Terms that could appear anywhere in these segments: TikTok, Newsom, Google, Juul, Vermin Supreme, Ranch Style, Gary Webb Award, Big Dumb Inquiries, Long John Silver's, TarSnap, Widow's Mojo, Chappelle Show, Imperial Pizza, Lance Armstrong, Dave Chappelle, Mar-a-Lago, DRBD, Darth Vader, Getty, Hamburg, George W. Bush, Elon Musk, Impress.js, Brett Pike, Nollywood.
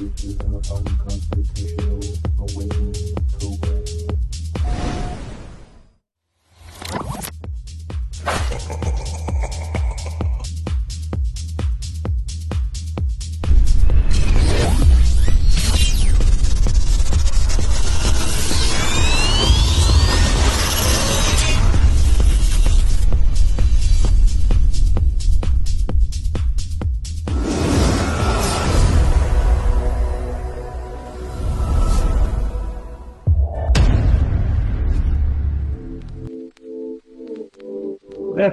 This is an Unconstitutional Awakening program.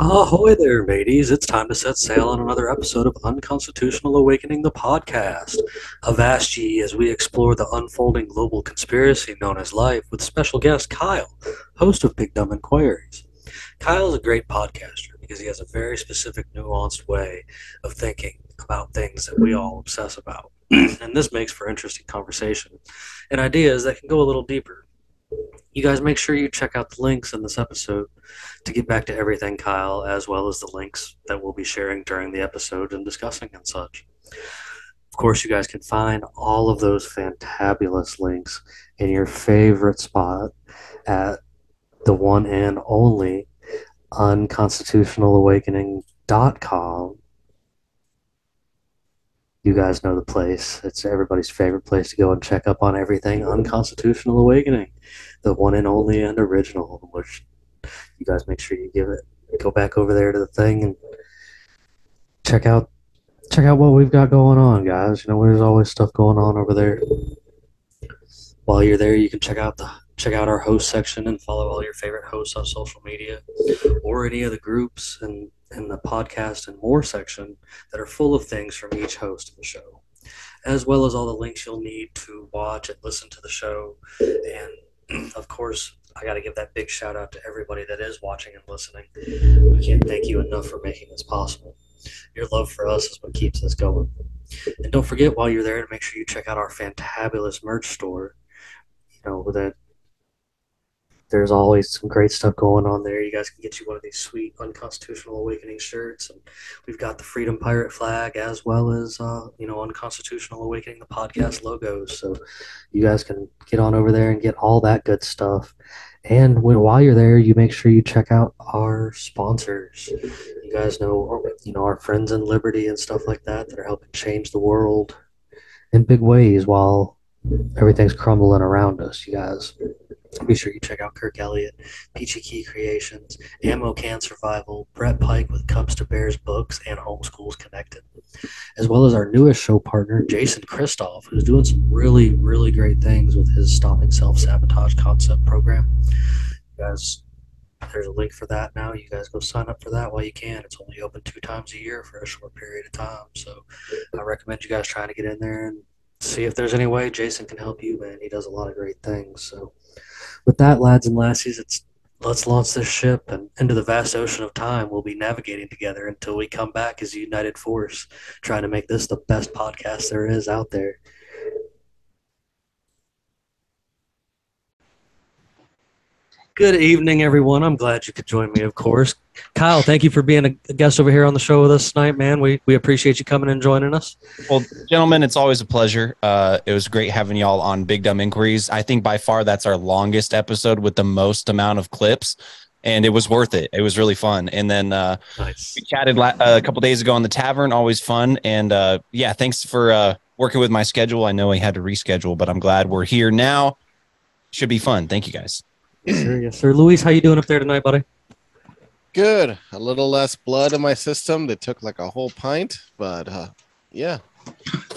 Ahoy there, mateys. It's time to set sail on another episode of Unconstitutional Awakening, the podcast. Avast ye as we explore the unfolding global conspiracy known as life with special guest Kyle, host of Big Dumb Inquiries. Kyle is a great podcaster because he has a very specific, nuanced way of thinking about things that we all obsess about. And this makes for interesting conversation and ideas that can go a little deeper. You guys make sure you check out the links in this episode to get back to everything Kyle, as well as the links that we'll be sharing during the episode and discussing and such. Of course, you guys can find all of those fantabulous links in your favorite spot at the one and only UnconstitutionalAwakening.com. You guys know the place. It's everybody's favorite place to go and check up on everything Unconstitutional Awakening, the one and only and original, which you guys make sure you give it. Go back over there to the thing and check out what we've got going on, guys. You know, there's always stuff going on over there. While you're there, you can check out our host section and follow all your favorite hosts on social media or any of the groups and the podcast and more section that are full of things from each host of the show, as well as all the links you'll need to watch and listen to the show. And of course, I got to give that big shout out to everybody that is watching and listening. We can't thank you enough for making this possible. Your love for us is what keeps us going. And don't forget, while you're there, to make sure you check out our fantabulous merch store. You know, that there's always some great stuff going on there. You guys can get you one of these sweet Unconstitutional Awakening shirts. And we've got the Freedom Pirate flag, as well as, Unconstitutional Awakening, the podcast logos. So you guys can get on over there and get all that good stuff. And while you're there, you make sure you check out our sponsors. You guys know, our friends in Liberty and stuff like that are helping change the world in big ways while everything's crumbling around us, you guys. Be sure you check out Kirk Elliott, Peachy Key Creations, Ammo Can Survival, Brett Pike with Cubs to Bears Books, and Homeschools Connected, as well as our newest show partner, Jason Kristoff, who's doing some really, really great things with his Stopping Self-Sabotage Concept program. You guys, there's a link for that now. You guys go sign up for that while you can. It's only open 2 times a year for a short period of time, so I recommend you guys trying to get in there and see if there's any way Jason can help you, man. He does a lot of great things, so... With that, lads and lassies, let's launch this ship, and into the vast ocean of time we'll be navigating together until we come back as a united force, trying to make this the best podcast there is out there. Good evening, everyone. I'm glad you could join me, of course. Kyle, thank you for being a guest over here on the show with us tonight, man. We appreciate you coming and joining us. Well, gentlemen, it's always a pleasure. It was great having y'all on Big Dumb Inquiries. I think by far that's our longest episode with the most amount of clips, and it was worth it. It was really fun. And then nice. We chatted a couple days ago in the tavern, always fun. And yeah, thanks for working with my schedule. I know I had to reschedule, but I'm glad we're here now. Should be fun. Thank you, guys. Yes, sir. Luis, how you doing up there tonight, buddy? Good. A little less blood in my system. They took like a whole pint, but yeah,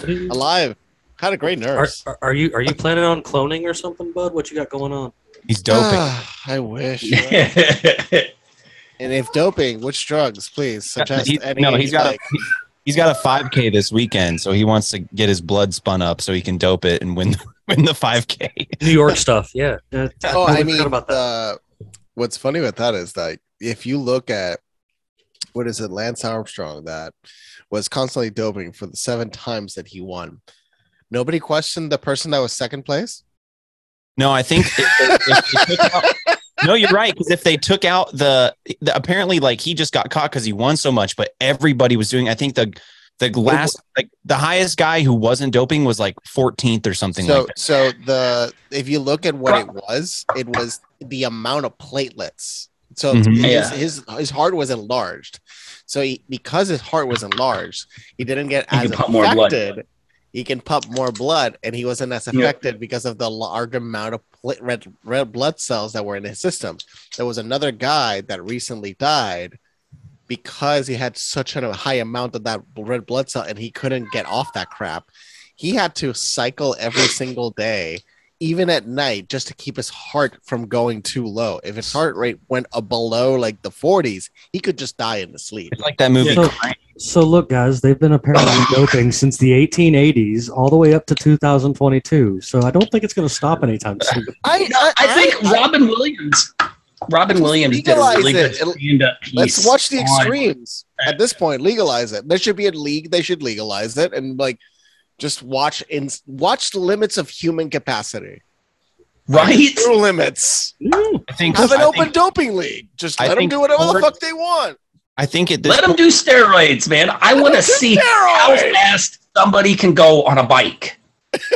alive. Kind of great nerves. Are you planning on cloning or something, bud? What you got going on? He's doping. I wish. Right? And if doping, which drugs, please suggest any. No, he's got a 5K this weekend, so he wants to get his blood spun up so he can dope it and win the 5K. New York stuff, yeah. Oh, I mean, about that. What's funny about that is that if you look at Lance Armstrong, that was constantly doping for the 7 times that he won. Nobody questioned the person that was second place? No, I think. No, you're right. Because if they took out the apparently, like, he just got caught because he won so much, but everybody was doing. I think the highest guy who wasn't doping was like 14th or something. So, like that. So if you look at what it was the amount of platelets. So his heart was enlarged. So because his heart was enlarged, he didn't get as affected. He can pump more blood, and he wasn't as affected because of the large amount of red blood cells that were in his system. There was another guy that recently died because he had such a high amount of that red blood cell, and he couldn't get off that crap. He had to cycle every single day, even at night, just to keep his heart from going too low. If his heart rate went below like the 40s, he could just die in the sleep. It's like that movie. So look, guys, they've been apparently doping since the 1880s all the way up to 2022. So I don't think it's going to stop anytime soon. I think Robin Williams did a really good stand-up piece. Let's watch the extremes. At this point, legalize it. There should be a league. They should legalize it and just watch the limits of human capacity. Right? True limits. I think have an open doping league. Just let them do whatever the fuck they want. I think it. Let them do steroids, man. I want to see how fast somebody can go on a bike.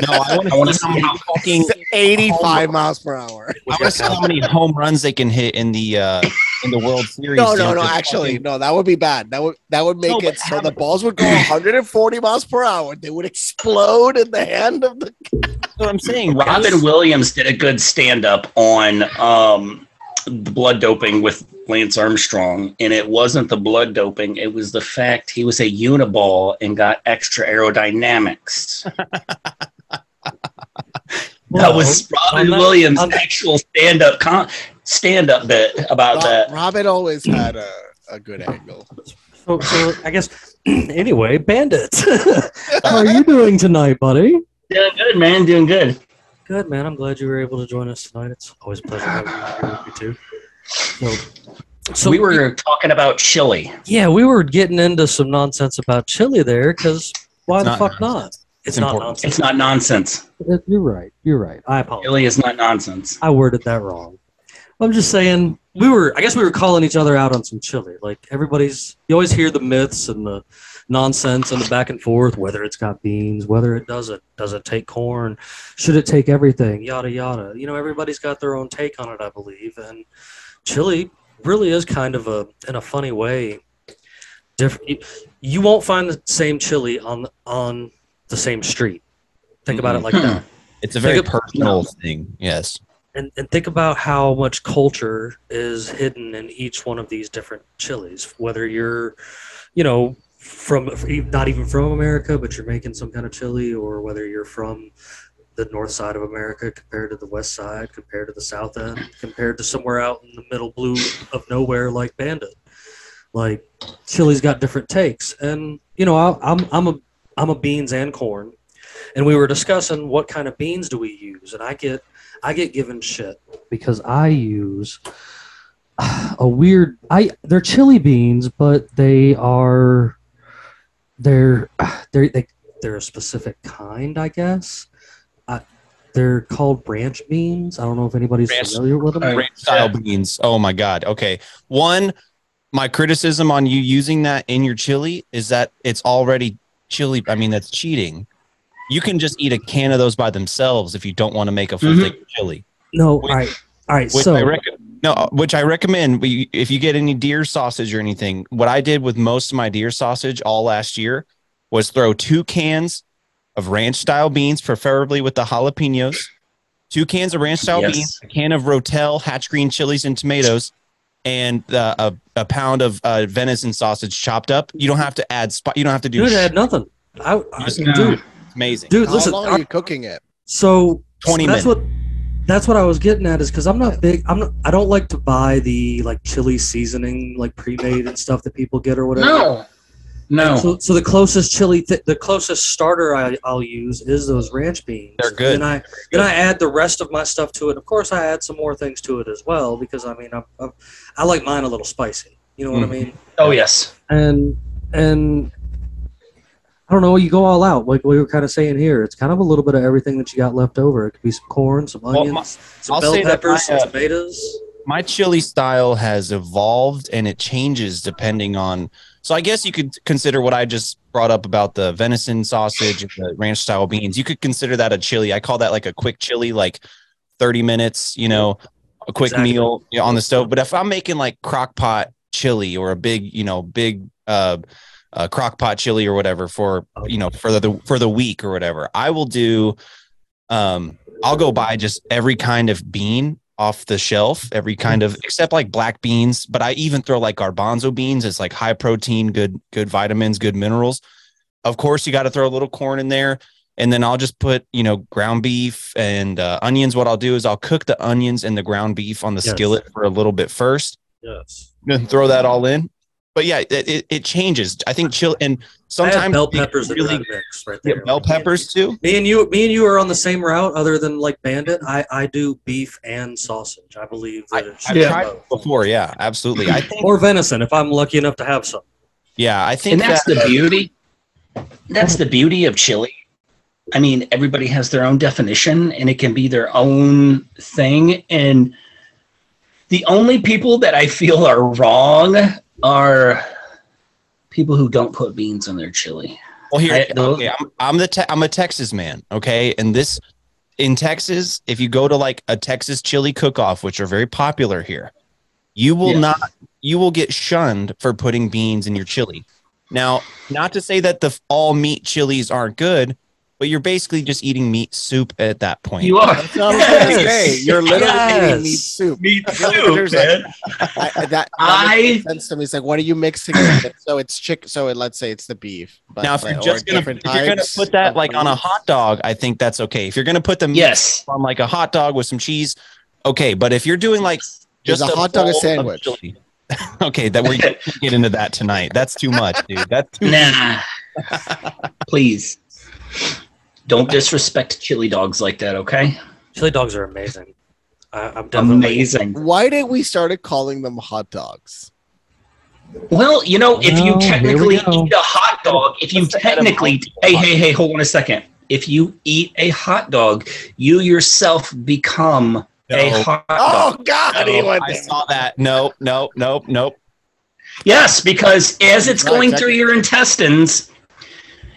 No, I want to see how fucking 85 miles per hour. I want to see how many home runs they can hit in the World Series. No. Actually, no. That would be bad. That would make it so the balls would go 140 miles per hour. They would explode in the hand of the. That's what I'm saying. Robin Williams did a good stand-up on the blood doping with Lance Armstrong, and it wasn't the blood doping, it was the fact he was a uniball and got extra aerodynamics. That was Robin Williams' actual stand-up bit about that. Robin always had a good angle. So I guess, anyway, Bandit, how are you doing tonight, buddy? Yeah, good, man, doing good. Good, man, I'm glad you were able to join us tonight. It's always a pleasure having you with you, too. So we were talking about chili. Yeah, we were getting into some nonsense about chili there, because why the fuck not? It's not nonsense. It's not nonsense. You're right. I apologize. Chili is not nonsense. I worded that wrong. I'm just saying I guess we were calling each other out on some chili. Like you always hear the myths and the nonsense and the back and forth, whether it's got beans, whether it doesn't. Does it take corn? Should it take everything? Yada, yada. You know, everybody's got their own take on it, I believe. And chili really is kind of in a funny way different. You won't find the same chili on the same street. Think about it like that. It's a very personal thing. Yes. And think about how much culture is hidden in each one of these different chilies, whether you're, from not even from America, but you're making some kind of chili, or whether you're from the north side of America compared to the west side, compared to the south end, compared to somewhere out in the middle blue of nowhere like Bandit. Like, chili's got different takes. And, I'm a beans and corn. And we were discussing what kind of beans do we use. And I get given shit because I use a weird. They're chili beans, but they're a specific kind, I guess. They're called ranch beans. I don't know if anybody's familiar with them. Ranch style beans. Oh my god. Okay. One, my criticism on you using that in your chili is that it's already chili. I mean, that's cheating. You can just eat a can of those by themselves if you don't want to make a full thing chili. No, all right. Which I recommend. If you get any deer sausage or anything, what I did with most of my deer sausage all last year was throw 2 cans of ranch style beans, preferably with the jalapenos. 2 cans of ranch style beans, a can of Rotel hatch green chilies and tomatoes, and a pound of venison sausage chopped up. You don't have to add. You don't have to do. You don't add nothing. I do. Amazing. Dude, listen. How long are you cooking it? So 20 minutes. That's what I was getting at, is because I don't like to buy the like chili seasoning, like pre-made and stuff that people get or whatever. No. So the closest starter I'll use is those ranch beans. They're good. And I add the rest of my stuff to it. Of course, I add some more things to it as well, because I mean, I like mine a little spicy. You know what I mean? Oh yes. And I don't know. You go all out, like we were kind of saying here. It's kind of a little bit of everything that you got left over. It could be some corn, some onions, some bell peppers, some tomatoes. My chili style has evolved, and it changes depending on. So I guess you could consider what I just brought up about the venison sausage and the ranch style beans. You could consider that a chili. I call that like a quick chili, like 30 minutes, you know, a quick meal on the stove. But if I'm making like crock pot chili or a big crock pot chili or whatever for the week or whatever, I will do, I'll go buy just every kind of bean off the shelf, every kind of, except like black beans, but I even throw like garbanzo beans. It's like high protein, good vitamins, good minerals. Of course, you got to throw a little corn in there, and then I'll just put, you know, ground beef and onions. What I'll do is I'll cook the onions and the ground beef on the skillet for a little bit first. Yes. And throw that all in. But yeah, it changes. I think chill, and sometimes bell peppers really mix right there. Yeah, bell peppers too. Me and you are on the same route, other than like Bandit. I do beef and sausage. I believe that I've tried it before. Yeah, absolutely. I think, or venison if I'm lucky enough to have some. Yeah, I think, and that's the beauty. That's the beauty of chili. I mean, everybody has their own definition, and it can be their own thing. And the only people that I feel are wrong are people who don't put beans on their chili. Well, here, I'm a Texas man, okay? And this, in Texas, if you go to like a Texas chili cook-off, which are very popular here, you will get shunned for putting beans in your chili. Now, not to say that the all meat chilies aren't good, but you're basically just eating meat soup at that point. You are. You're literally eating meat soup. Meat soup, man. That makes sense to me. It's like, what are you mixing? So it's chicken. So let's say it's the beef. But, now, if you're gonna put that like on a hot dog, I think that's okay. If you're gonna put the meat on like a hot dog with some cheese, okay. But if you're doing like just a hot dog, a sandwich. Okay, that we can't get into that tonight. That's too much, dude. That's too much. Please. Don't disrespect chili dogs like that, okay? Chili dogs are amazing. I'm definitely amazing. Why didn't we start calling them hot dogs? Well, you know, if you technically eat a hot dog, hey, hold on a second. If you eat a hot dog, you yourself become a hot dog. Oh God! No, I saw that. No. Yes, because as it's going through your intestines.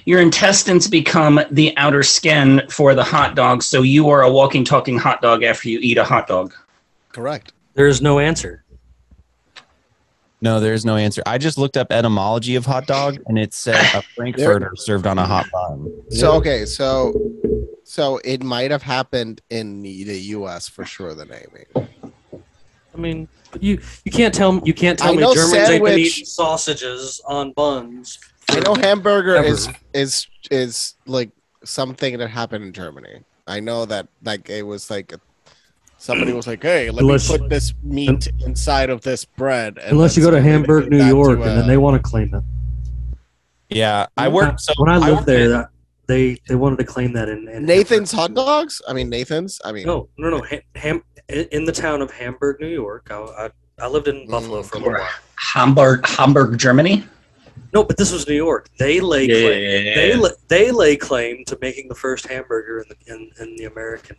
Your intestines become the outer skin for the hot dog, so you are a walking, talking hot dog after you eat a hot dog. Correct. There is no answer. No, there is no answer. I just looked up etymology of hot dog, and it said a frankfurter served on a hot dog. So, okay, so it might have happened in the U.S. for sure, the naming. I mean, you can't tell me Germans ain't been eating sausages on buns. I know hamburger is like something that happened in Germany. I know that like it was like somebody was like, "Hey, let's put this meat inside of this bread." And unless you go to Hamburg, New York, and then they want to claim it. Yeah, when I lived there, they wanted to claim that in Nathan's Hamburg. Hot dogs. I mean Nathan's. I mean no. In the town of Hamburg, New York. I lived in Buffalo for a little while. Hamburg, Germany. No, but this was New York. They lay claim to making the first hamburger in the American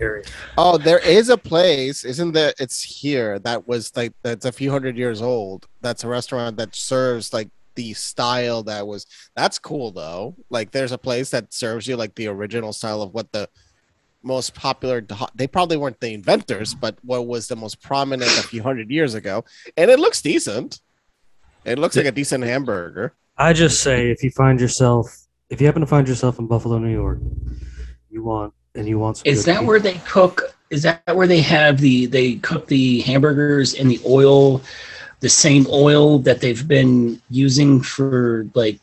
area. Oh, there is a place, isn't there? It's here that was like that's a few hundred years old. That's a restaurant that serves like the style that was. That's cool though. Like there's a place that serves you like the original style of what the most popular. They probably weren't the inventors, but what was the most prominent a few hundred years ago, and it looks decent. It looks like a decent hamburger. I just say, if you happen to find yourself in Buffalo, New York, you want some. Is that where they cook? Is that where they have they cook the hamburgers in the oil, the same oil that they've been using for like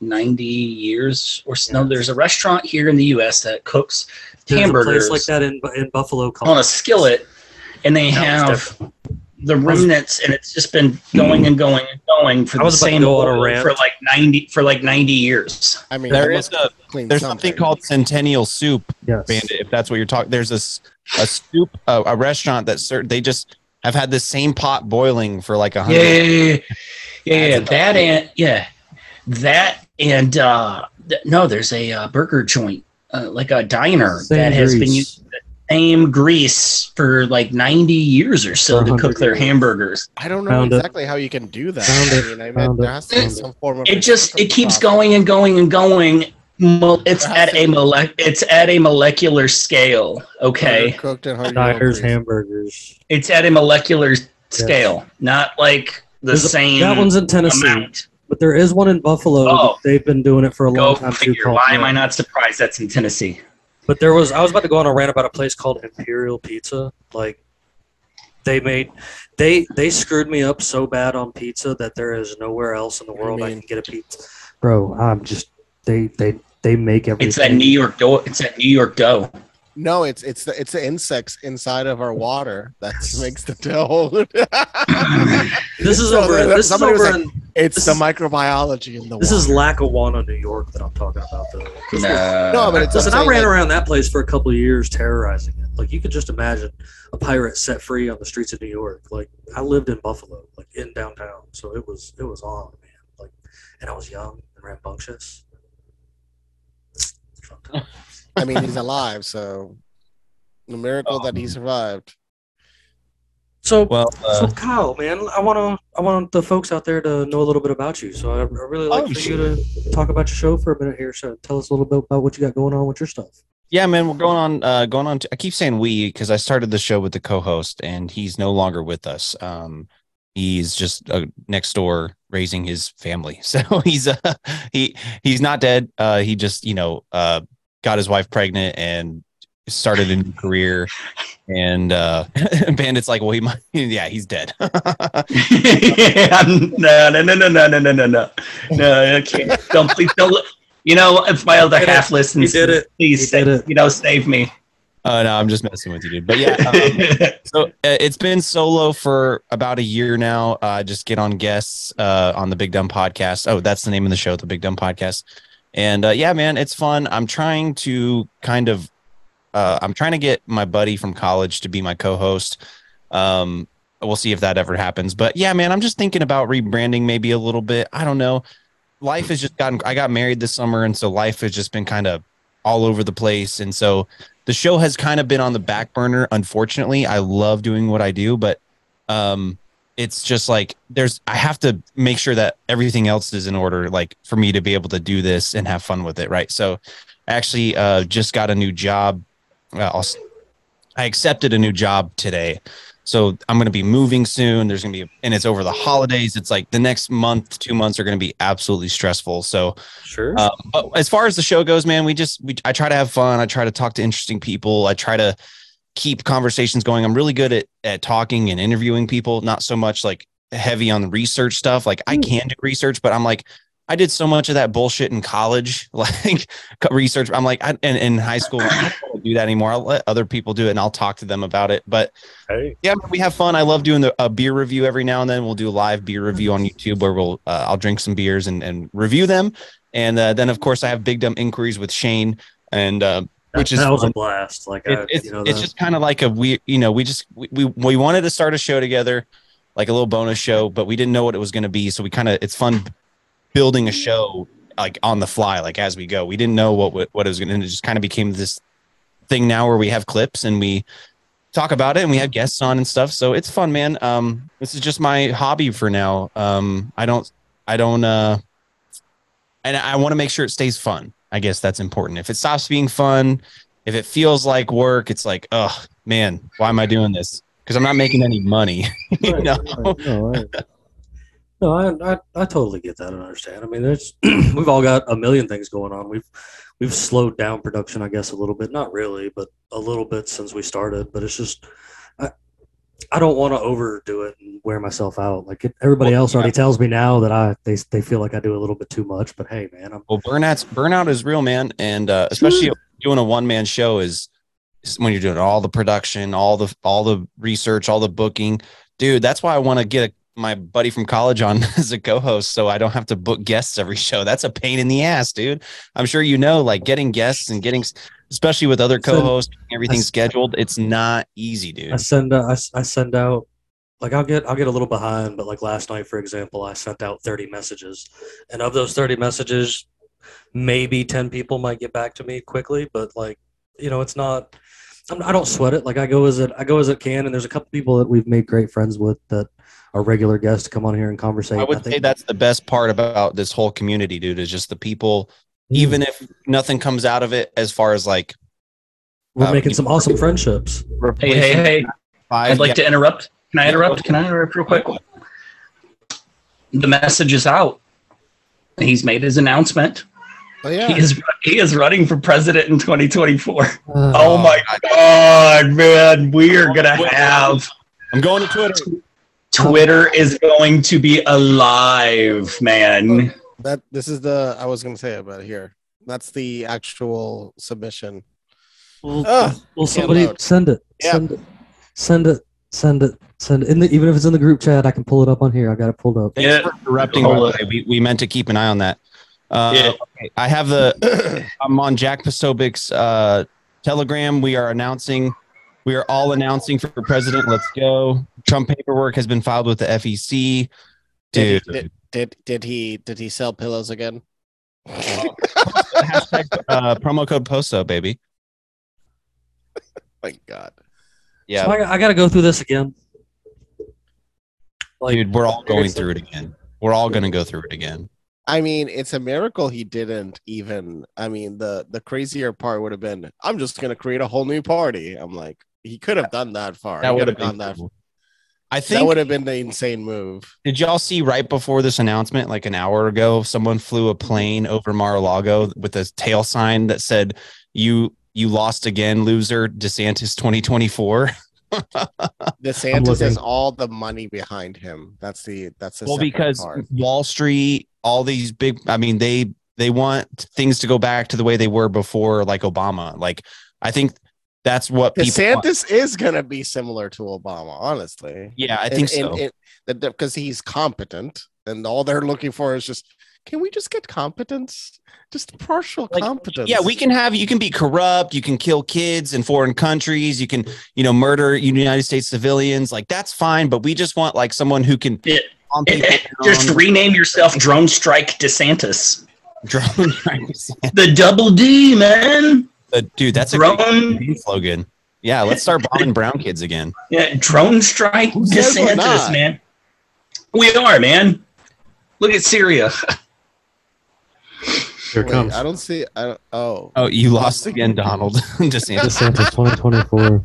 90 years or so. Yeah. No, there's a restaurant here in the U.S. that cooks hamburgers. There's a place like that in Buffalo called on a skillet, and they have the remnants, and it's just been going and going and going for the same oil for like 90 years. I mean, there's something called Centennial Soup, yes. Bandit, if that's what you're talking. There's a soup, a restaurant that they just have had the same pot boiling for like 100. Yeah. There's a burger joint, like a diner that has been using the same grease for like 90 years or so to cook their hamburgers. I don't know exactly how you can do that. It keeps going and going and going. It's at a molecular scale. Okay. Cooked and hamburgers. It's at a molecular scale, not like the same. That one's in Tennessee. Amount. But there is one in Buffalo. They've been doing it for a long time. Why am I not surprised that's in Tennessee? But I was about to go on a rant about a place called Imperial Pizza. Like, they screwed me up so bad on pizza that there is nowhere else in the world I can get a pizza. Bro, I'm just they make everything. It's that New York dough. No, it's the insects inside of our water that makes the dough. It's the microbiology in the water. This is Lackawanna, New York, that I'm talking about. I ran around that place for a couple of years terrorizing it. Like, you could just imagine a pirate set free on the streets of New York. Like, I lived in Buffalo, like in downtown, so it was on, man. Like, and I was young and rambunctious. I mean, he's alive, so the miracle that he survived. So Kyle, man, I want the folks out there to know a little bit about you. So I really like you to talk about your show for a minute here. So tell us a little bit about what you got going on with your stuff. Yeah, man, we're going on. I keep saying we because I started the show with the co-host, and he's no longer with us. He's just next door raising his family, so he's not dead. He just got his wife pregnant and started a new career, and Bandit's like, well, he's dead. No, okay. Don't. If my other half listens, please save me. No, I'm just messing with you, dude. But yeah, so it's been solo for about a year now. Just get on guests on the Big Dumb Podcast. Oh, that's the name of the show, the Big Dumb Podcast. And yeah, man, it's fun. I'm trying to get my buddy from college to be my co-host. We'll see if that ever happens. But yeah, man, I'm just thinking about rebranding maybe a little bit. I don't know. Life has just I got married this summer, and so life has just been kind of all over the place. And so the show has kind of been on the back burner, unfortunately. I love doing what I do, but it's just like I have to make sure that everything else is in order, like for me to be able to do this and have fun with it. Right. So I actually just got a new job. I accepted a new job today. So I'm going to be moving soon. And it's over the holidays. It's like the next month, 2 months are going to be absolutely stressful. So sure. But as far as the show goes, man, I try to have fun. I try to talk to interesting people. I try to keep conversations going. I'm really good at talking and interviewing people. Not so much like heavy on the research stuff. Like I can do research, but I'm like, I did so much of that bullshit in college, like research. I'm like, and in high school, I don't do that anymore. I'll let other people do it, and I'll talk to them about it. But yeah, we have fun. I love doing a beer review every now and then. We'll do a live beer review on YouTube where I'll drink some beers and review them. And then of course I have Big Dumb Inquiries with Shane, and that was a blast. Like it's just kind of like a weird, we wanted to start a show together, like a little bonus show, but we didn't know what it was going to be. So it's fun building a show like on the fly, like as we go. We didn't know what it was going to. It just kind of became this thing now where we have clips and we talk about it and we have guests on and stuff. So it's fun, man. This is just my hobby for now. And I want to make sure it stays fun. I guess that's important. If it stops being fun, if it feels like work, it's like, oh man, why am I doing this? Because I'm not making any money. No, I totally get that and understand. I mean, we've all got a million things going on. We've slowed down production, I guess, a little bit. Not really, but a little bit since we started. But it's just, I don't want to overdo it and wear myself out. Like everybody else already tells me now that they feel like I do a little bit too much, but hey, man, burnout is real, man. And especially doing a one-man show is when you're doing all the production, all the research, all the booking, dude. That's why I want to get my buddy from college on as a co-host, so I don't have to book guests every show. That's a pain in the ass, dude. I'm sure you know, like getting guests and getting, especially with other co-hosts, everything's scheduled. It's not easy, dude. I send out, like I'll get a little behind, but like last night, for example, I sent out 30 messages, and of those 30 messages, maybe 10 people might get back to me quickly, but like, you know, it's not, I don't sweat it. Like I go as it can. And there's a couple people that we've made great friends with that are regular guests to come on here and conversate. I would say that's the best part about this whole community, dude, is just the people, even if nothing comes out of it, as far as like, we're making some awesome friendships. Hey. I'd like to interrupt. Can I interrupt real quick? The message is out. He's made his announcement. Oh, yeah. He is running for president in 2024. Oh my God, man. We are going to have... I'm going to Twitter. Twitter is going to be alive, man. I was going to say about it here. That's the actual submission. Well, somebody send it. Yeah. Send it. Even if it's in the group chat, I can pull it up on here. I got it pulled up. Yeah. Thanks for interrupting. We meant to keep an eye on that. Okay. I'm on Jack Posobiec's Telegram. We are all announcing for president. Let's go. Trump paperwork has been filed with the FEC. Dude, did he sell pillows again? Hashtag, promo code POSO, baby. My God. Yeah. So I got to go through this again. Like, dude, we're all going through it again. We're all going to go through it again. I mean, it's a miracle he didn't even. I mean, the crazier part would have been, I'm just going to create a whole new party. I'm like, he could have done that far. That would have done that. I think that would have been the insane move. Did y'all see right before this announcement, like an hour ago, someone flew a plane over Mar-a-Lago with a tail sign that said, "You lost again, loser. DeSantis 2024." DeSantis has all the money behind him. That's the well, because part. Wall Street, all these big, I mean, they want things to go back to the way they were before, like Obama. Like, I think that's what DeSantis is going to be similar to Obama, honestly. Yeah, I think because he's competent, and all they're looking for is just, can we just get competence? Just partial competence. Yeah, you can be corrupt. You can kill kids in foreign countries. You can, murder United States civilians. Like, that's fine. But we just want like someone who can. Just rename yourself Drone Strike DeSantis. Drone Strike DeSantis. The double D, man. Dude, that's a great slogan. Yeah, let's start bombing brown kids again. Yeah, Drone Strike DeSantis, man. We are, man. Look at Syria. Here it comes. Oh, you lost again, Donald. DeSantis 2024.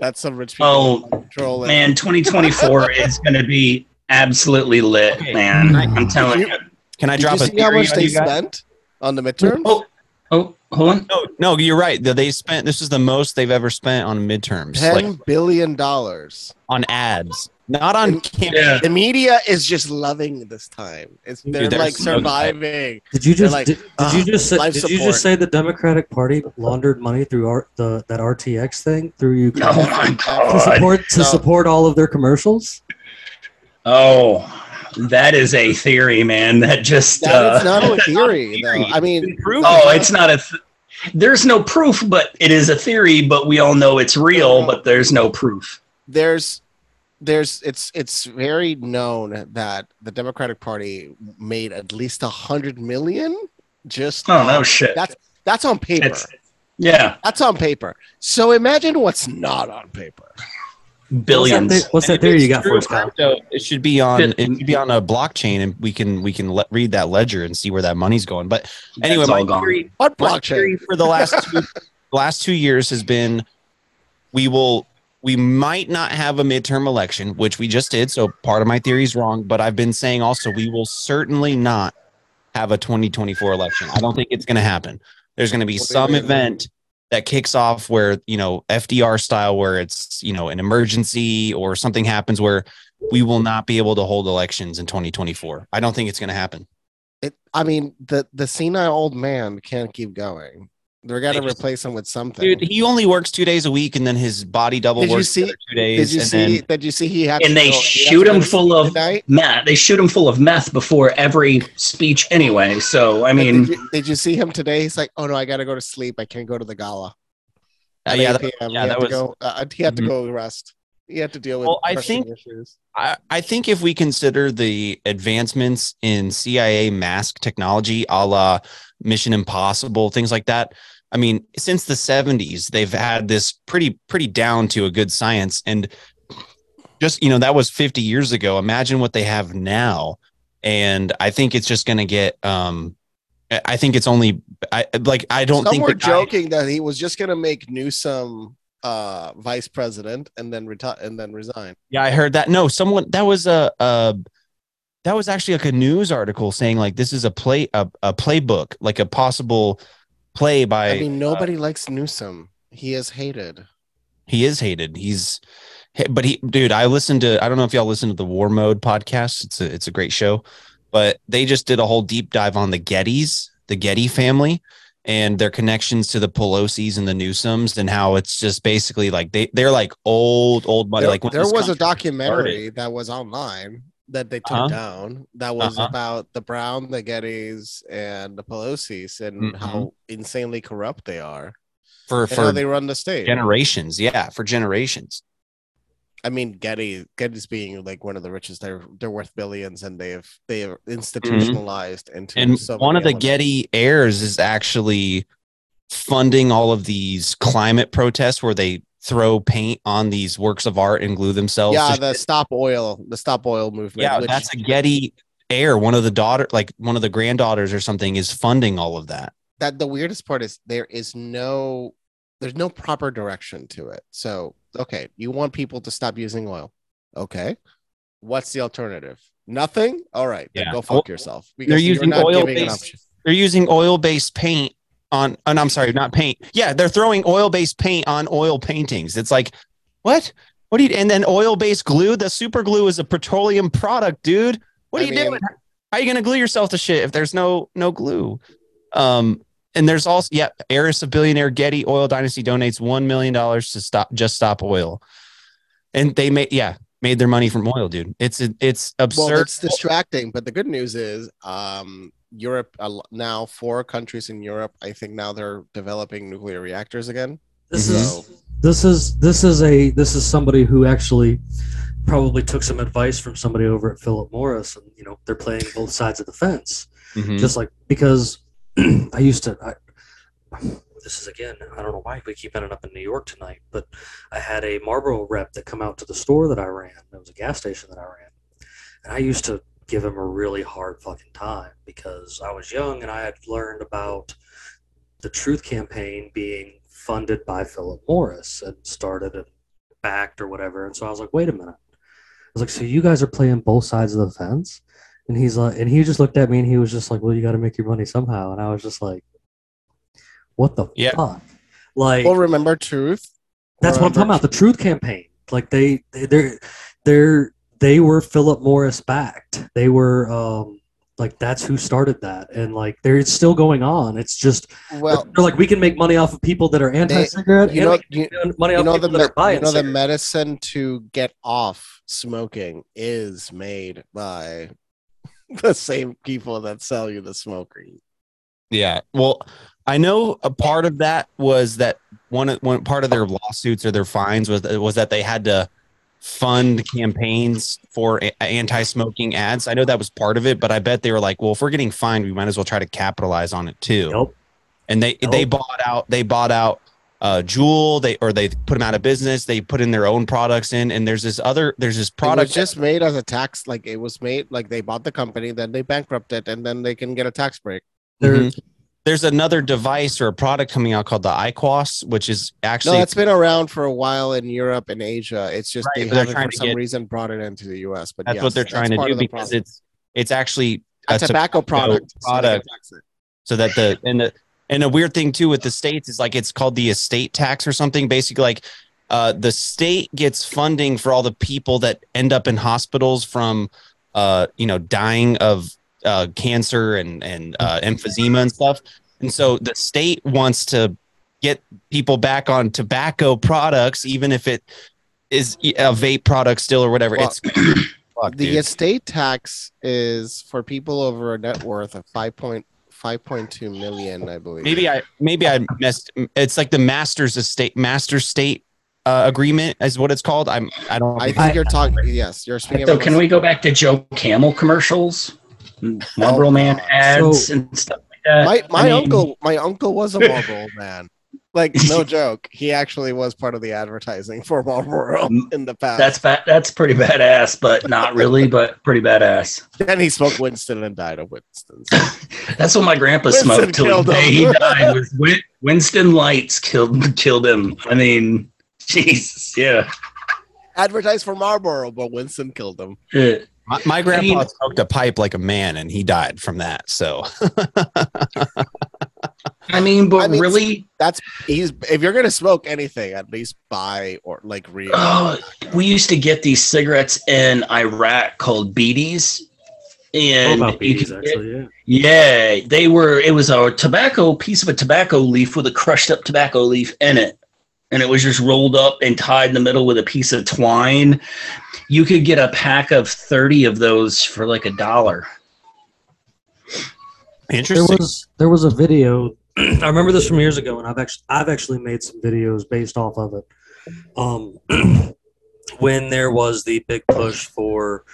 That's some rich people. Oh, trolling. Man, 2024 is going to be absolutely lit, okay, man. I'm telling you. Can I drop a theory on you guys? How much they spent on the midterms? Oh, hold on. No, you're right. They spent. This is the most they've ever spent on midterms. $10 billion on ads. Not on camera. Yeah. The media is just loving this time. They're like surviving. Did you just say the Democratic Party laundered money through that RTX thing through Ukraine? Oh my God. To support all of their commercials? Oh, that is a theory, man. It's not a theory, though. I mean, it's not a there's no proof, but it is a theory, but we all know it's real, but there's no proof. It's very known that the Democratic Party made at least 100 million. Shit. That's on paper. That's on paper. So imagine what's not on paper. Billions. What's that theory you got for us, Kyle? It should be on a blockchain, and we can read that ledger and see where that money's going. But anyway, my theory for the last two years has been we might not have a midterm election, which we just did. So part of my theory is wrong, but I've been saying also we will certainly not have a 2024 election. I don't think it's going to happen. There's going to be some event that kicks off where, you know, FDR style, where it's, you know, an emergency or something happens where we will not be able to hold elections in 2024. I don't think it's going to happen. The senile old man can't keep going. They're going to replace him with something. Dude, he only works 2 days a week, and then his body double works the other 2 days. Did you see? He had, and they shoot him full of meth. They shoot him full of meth before every speech, anyway. So I mean, did you see him today? He's like, "Oh no, I got to go to sleep. I can't go to the gala." He had to go rest. You have to deal with issues. I think if we consider the advancements in CIA mask technology, a la Mission Impossible, things like that. I mean, since the 70s, they've had this pretty down to a good science. And just, you know, that was 50 years ago. Imagine what they have now. And I think it's just going to get I think it's only Some were joking that he was just going to make Newsom vice president and then resign. Yeah, I heard that. No, that was actually like a news article saying like this is a playbook, like a possible play by. I mean, nobody likes Newsom. He is hated. But I listened to. I don't know if y'all listen to the War Mode podcast. It's a great show, but they just did a whole deep dive on the Gettys, the Getty family, and their connections to the Pelosi's and the Newsoms, and how it's just basically like they're like old money. Like there was a documentary that was online that they took down that was about the Brown, the Gettys, and the Pelosi's, and how insanely corrupt they are for how they run the state. Generations, yeah, for generations. I mean, Getty's being like one of the richest. They're worth billions, and they have institutionalized into. And so one of the Getty heirs is actually funding all of these climate protests where they throw paint on these works of art and glue themselves. Yeah, the Stop Oil movement. Yeah, that's a Getty heir. One of the one of the granddaughters or something, is funding all of that. That the weirdest part is there's no proper direction to it. So. Okay, you want people to stop using oil. Okay, what's the alternative? Nothing? All right, then go fuck yourself. They're using oil-based paint on, and I'm sorry, not paint. Yeah, they're throwing oil-based paint on oil paintings. It's like, what? What do you? And then oil-based glue. The super glue is a petroleum product, dude. What are you doing? How are you gonna glue yourself to shit if there's no glue? And there's also, heiress of billionaire Getty Oil Dynasty donates $1 million to Stop Oil. And they made their money from oil, dude. It's absurd. Well, it's distracting, but the good news is Europe now, 4 countries in Europe, I think now they're developing nuclear reactors again. This is somebody who actually probably took some advice from somebody over at Philip Morris, and you know, they're playing both sides of the fence. Just like, because I don't know why we keep ending up in New York tonight, but I had a Marlboro rep that come out to the store that I ran. It was a gas station that I ran. And I used to give him a really hard fucking time because I was young and I had learned about the Truth Campaign being funded by Philip Morris and started and backed or whatever. And so I was like, wait a minute. I was like, so you guys are playing both sides of the fence? And he's like, and he just looked at me, and he was just like, "Well, you got to make your money somehow." And I was just like, "What the fuck?" Like, well, remember Truth? That's what I'm talking about. The Truth Campaign. Like they were Philip Morris backed. They were that's who started that, and like it's still going on. It's just they're like, we can make money off of people that are anti-cigarette. The medicine to get off smoking is made by the same people that sell you the smoking. Yeah, well, I know a part of that was that one part of their lawsuits or their fines was that they had to fund campaigns for anti-smoking ads. I know that was part of it, but I bet they were like, well, if we're getting fined, we might as well try to capitalize on it too. Nope. And they bought out. They bought out Juul. They put them out of business. They put in their own products in, and there's this product. It was just made as a tax. Like it was made like they bought the company, then they bankrupt it, and then they can get a tax break. There's another device or a product coming out called the IQOS, which is actually that's been around for a while in Europe and Asia. It's just they haven't for some reason brought it into the U.S. But that's what they're trying to do because it's actually a tobacco product. So that the And a weird thing, too, with the states is like it's called the estate tax or something. Basically, like the state gets funding for all the people that end up in hospitals from, you know, dying of cancer and emphysema and stuff. And so the state wants to get people back on tobacco products, even if it is a vape product still or whatever. Well, it's fuck, the estate tax is for people over a net worth of 5.2 million, I believe. Maybe I messed. It's like the master state agreement is what it's called. I think you're talking. Yes, you're speaking. So can we go back to Joe Camel commercials, Marlboro Man ads, and stuff like that? My uncle was a Marlboro Man. Like, no joke. He actually was part of the advertising for Marlboro in the past. That's pretty badass, but not really, but pretty badass. Then he smoked Winston and died of Winston. That's what my grandpa smoked till the day he died. Was Winston Lights killed him. I mean, Jesus, yeah. Advertised for Marlboro, but Winston killed him. Yeah. My grandpa smoked a pipe like a man, and he died from that. So, I mean, really, if you're gonna smoke anything, at least buy or like real. Oh, we used to get these cigarettes in Iraq called Beedies, and they were. It was a piece of a tobacco leaf with a crushed up tobacco leaf in it. And it was just rolled up and tied in the middle with a piece of twine. You could get a pack of 30 of those for like $1. Interesting. There was a video. I remember this from years ago, and I've actually made some videos based off of it. When there was the big push for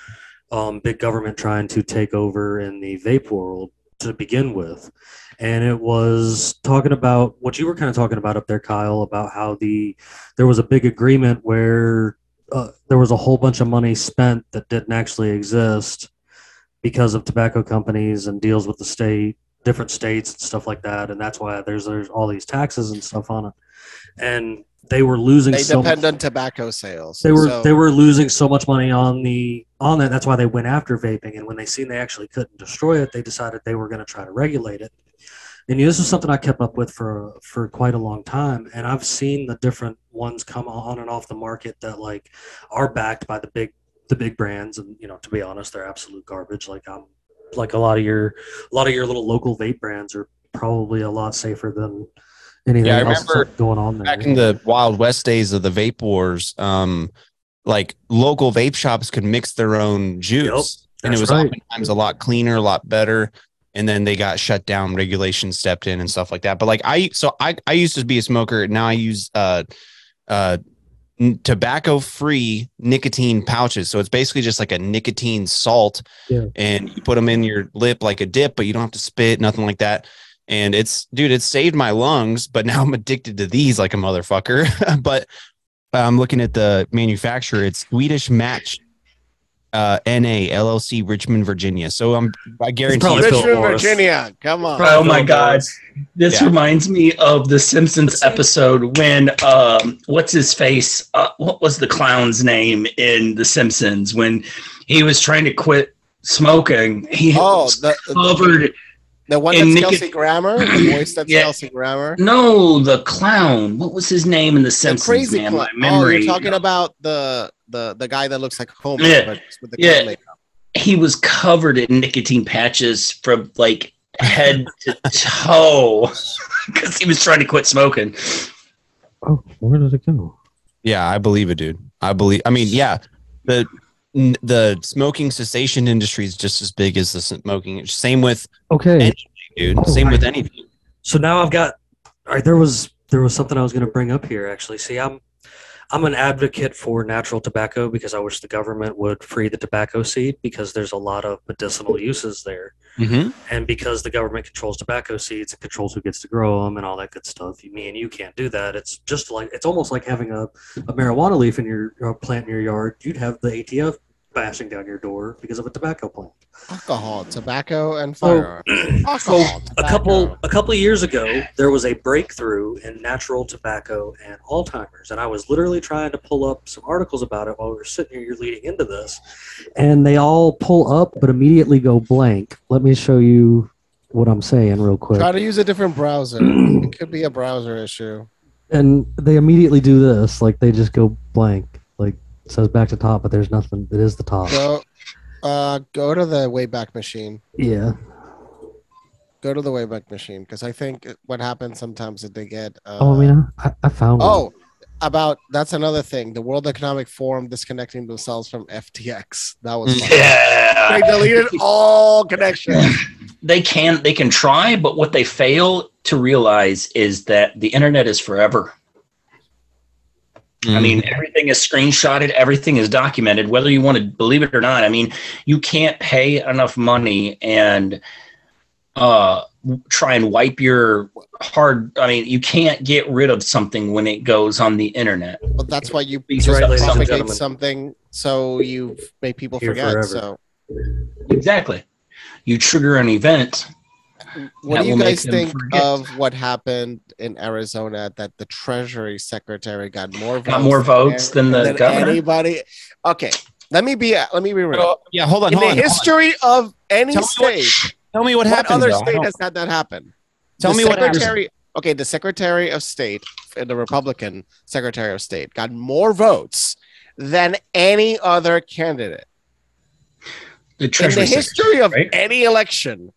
big government trying to take over in the vape world to begin with. And it was talking about what you were kind of talking about up there, Kyle, about how there was a big agreement where there was a whole bunch of money spent that didn't actually exist because of tobacco companies and deals with the state, different states and stuff like that. And that's why there's all these taxes and stuff on it. And they were losing. They depend on tobacco sales. They were losing so much money on that. That's why they went after vaping. And when they seen they actually couldn't destroy it, they decided they were going to try to regulate it. And this is something I kept up with for quite a long time. And I've seen the different ones come on and off the market that like are backed by the big brands. And you know, to be honest, they're absolute garbage. Like a lot of your little local vape brands are probably a lot safer than. Yeah, I remember going on there. Back in the Wild West days of the vape wars, like local vape shops could mix their own juice, and it was oftentimes a lot cleaner, a lot better. And then they got shut down, regulations stepped in, and stuff like that. But like I used to be a smoker. Now I use tobacco-free nicotine pouches. So it's basically just like a nicotine salt, and you put them in your lip like a dip, but you don't have to spit, nothing like that. And it saved my lungs, but now I'm addicted to these like a motherfucker. But I'm looking at the manufacturer. It's Swedish Match, NA LLC, Richmond, Virginia. So I guarantee it's Richmond, Virginia. Come on. Oh my God. This reminds me of the Simpsons episode when, what's his face? What was the clown's name in the Simpsons when he was trying to quit smoking? He was covered. The one that's Kelsey Grammer? The voice that's Kelsey Grammer? No, the clown. What was his name in The Simpsons? The crazy clown. Oh, you're talking about the guy that looks like Homer. Yeah. But with the clown makeup. He was covered in nicotine patches from like head to toe because he was trying to quit smoking. Oh, where did it go? Yeah, I believe it, dude. The smoking cessation industry is just as big as the smoking. Same with anything, dude. Same with anything. So now I've got. All right, there was something I was going to bring up here. Actually, see, I'm an advocate for natural tobacco because I wish the government would free the tobacco seed because there's a lot of medicinal uses there, and because the government controls tobacco seeds and controls who gets to grow them and all that good stuff. Me and you can't do that. It's just like it's almost like having a marijuana leaf in your plant in your yard. You'd have the ATF bashing down your door because of a tobacco plant. Alcohol, tobacco, and firearms. A couple of years ago, there was a breakthrough in natural tobacco and Alzheimer's, and I was literally trying to pull up some articles about it while we were sitting here. You're leading into this, and they all pull up, but immediately go blank. Let me show you what I'm saying real quick. Try to use a different browser. It could be a browser issue. And they immediately do this. Like, they just go blank. Like, it says back to top, but there's nothing. It is the top. So, go to the Wayback Machine. Yeah. Go to the Wayback Machine, because I think what happens sometimes is they get... oh, I mean, I found one. About that's another thing. The World Economic Forum disconnecting themselves from FTX. That was fun. Yeah. They deleted all connections. They can try, but what they fail to realize is that the internet is forever. I mean, everything is screenshotted. Everything is documented, whether you want to believe it or not. I mean, you can't pay enough money and try and wipe your hard. I mean, you can't get rid of something when it goes on the internet. Well, that's why you propagate something, so you make people forget. So exactly, you trigger an event. What do you guys think of what happened in Arizona? That the Treasury Secretary got more votes than the governor. Anybody? Okay, let me be real. Oh, yeah, hold on. In the history of any state. Tell me what other state has had that happen? Tell me what happened. Okay, the Secretary of State, the Republican Secretary of State, got more votes than any other candidate. In the history of any election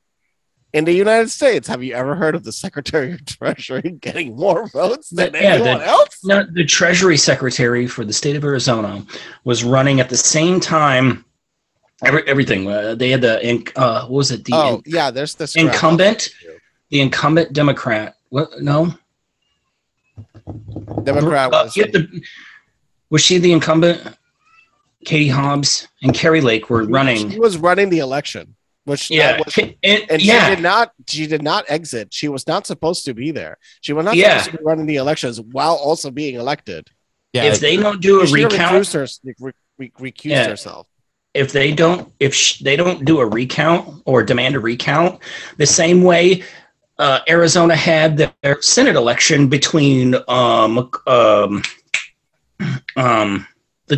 in the United States, have you ever heard of the Secretary of Treasury getting more votes than anyone else? No, the Treasury Secretary for the state of Arizona was running at the same time. Everything they had the incumbent Democrat. What? No, Democrat was she the incumbent? Katie Hobbs and Carrie Lake were running. She was running the election, She did not exit. She was not supposed to be there. She was not supposed to be running the elections while also being elected. Yeah, if they don't do a recount, recused herself. If they don't, if they don't do a recount or demand a recount, the same way Arizona had their Senate election between the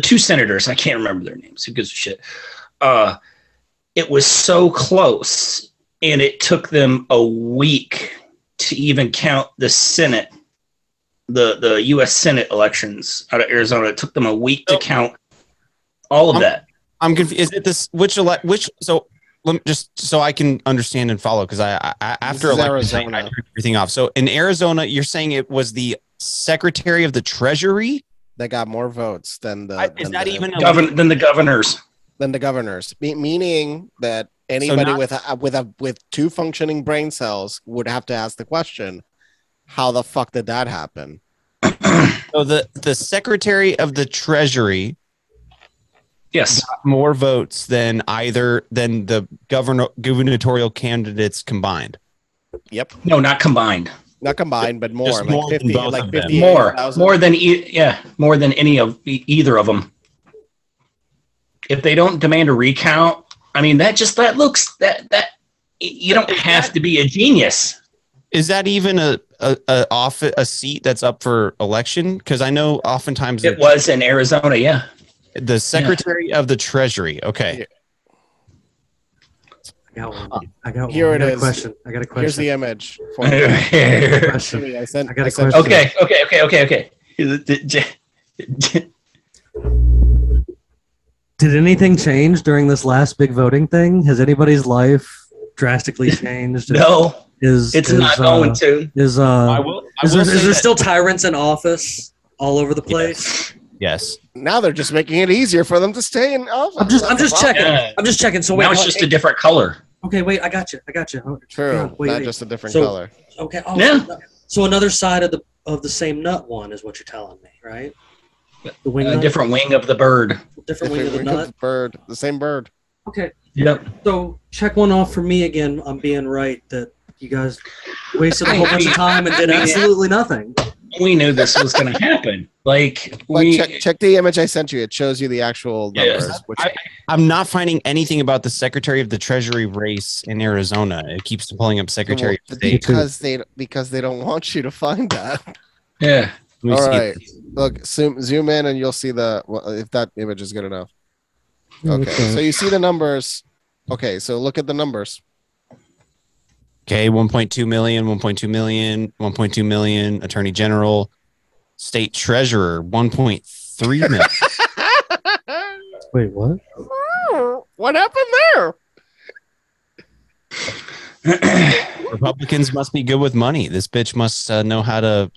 two senators, I can't remember their names. Who gives a shit? It was so close, and it took them a week to even count the Senate, the U.S. Senate elections out of Arizona. It took them a week to count all of that. I'm confused. Is it this which? So let me just so I can understand and follow, because I after election I turned everything off. So in Arizona, you're saying it was the Secretary of the Treasury that got more votes than the governors, meaning that anybody with two functioning brain cells would have to ask the question, how the fuck did that happen? So the Secretary of the Treasury. Yes, got more votes than the gubernatorial candidates combined. Yep. No, not combined, but more. Like more 50, like 50 more than any of either of them. If they don't demand a recount, I mean, that you don't have to be a genius. Is that even a seat that's up for election? Because I know oftentimes it was in Arizona. Yeah. The Secretary of the Treasury. Okay. I got a question. Here's the image. I got a question. Okay. Did anything change during this last big voting thing? Has anybody's life drastically changed? No. It's not going to. Is there still tyrants in office all over the place? Yes. Now they're just making it easier for them to stay in office. I'm just checking. Yeah. I'm just checking. So wait, now it's just a different color. Okay, wait. I got you. Oh, true. Yeah, just a different color. Okay. Oh, yeah. So another side of the same nut one is what you're telling me, right? The wing. A different wing of the bird. Different wing of the nut. The same bird. Okay. Yep. So check one off for me again. I'm being right that you guys wasted a whole bunch of time and did absolutely nothing. We knew this was going to happen. Like, check the image I sent you. It shows you the actual numbers. Yes. I'm not finding anything about the Secretary of the Treasury race in Arizona. It keeps pulling up Secretary of State because they don't want you to find that. Yeah. All right. Look, zoom in, and you'll see if that image is good enough. Okay. So you see the numbers. Okay. So look at the numbers. Okay, 1.2 million, 1.2 million, 1.2 million, attorney general, state treasurer, 1.3 million. Wait, what? What happened there? Republicans must be good with money. This bitch must know how to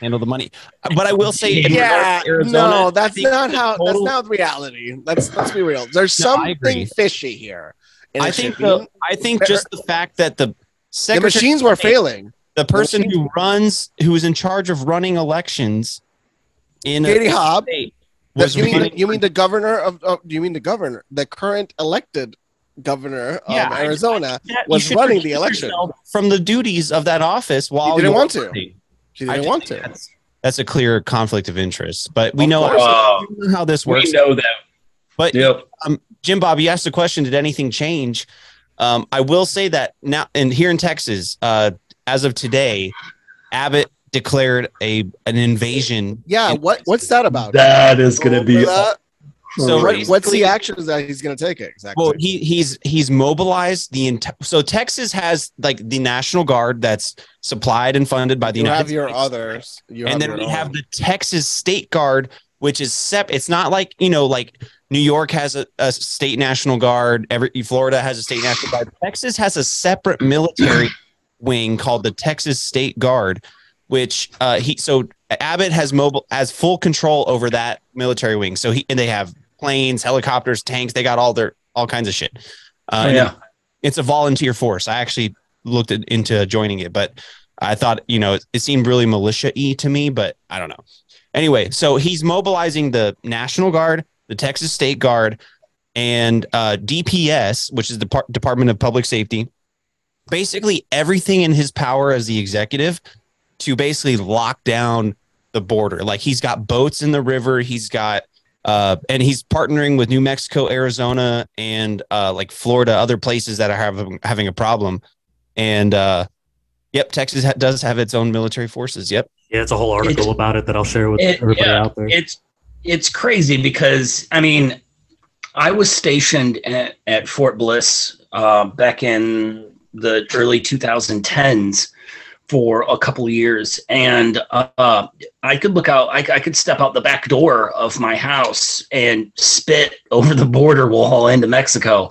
handle the money. But I will say, yeah, Arizona, no, that's not reality. Let's be real. There's something fishy here. I think just the fact that the machines were failing. The person who is in charge of running elections in Katie Hobbs. You mean the governor of the current elected governor of Arizona was running the election from the duties of that office while she didn't want to. She didn't want to. That's a clear conflict of interest. But we know how this works. We know that. But Jim Bob, you asked the question: did anything change? I will say that now, and here in Texas, as of today, Abbott declared an invasion. Yeah, what's that about? That is going to be. So what's the actions that he's going to take? Exactly. Well, he's mobilized the entire. So Texas has like the National Guard that's supplied and funded by the United States. You have your others, and then we have the Texas State Guard, which is separate. It's not like like New York has a state National Guard. Florida has a state National Guard. Texas has a separate military wing called the Texas State Guard, which Abbott has full control over that military wing. So they have planes, helicopters, tanks. They got all kinds of shit. It's a volunteer force. I actually looked into joining it, but I thought it seemed really militia-y to me, but I don't know. Anyway, so he's mobilizing the National Guard, the Texas State Guard, and DPS, which is the Department of Public Safety. Basically, everything in his power as the executive to basically lock down the border. Like he's got boats in the river. He's got and he's partnering with New Mexico, Arizona, and like Florida, other places that are having a problem. And Texas does have its own military forces. Yep. Yeah, it's a whole article about it that I'll share with everybody out there. It's crazy because, I mean, I was stationed at Fort Bliss back in the early 2010s for a couple of years, and I could look out. I could step out the back door of my house and spit over the border wall into Mexico.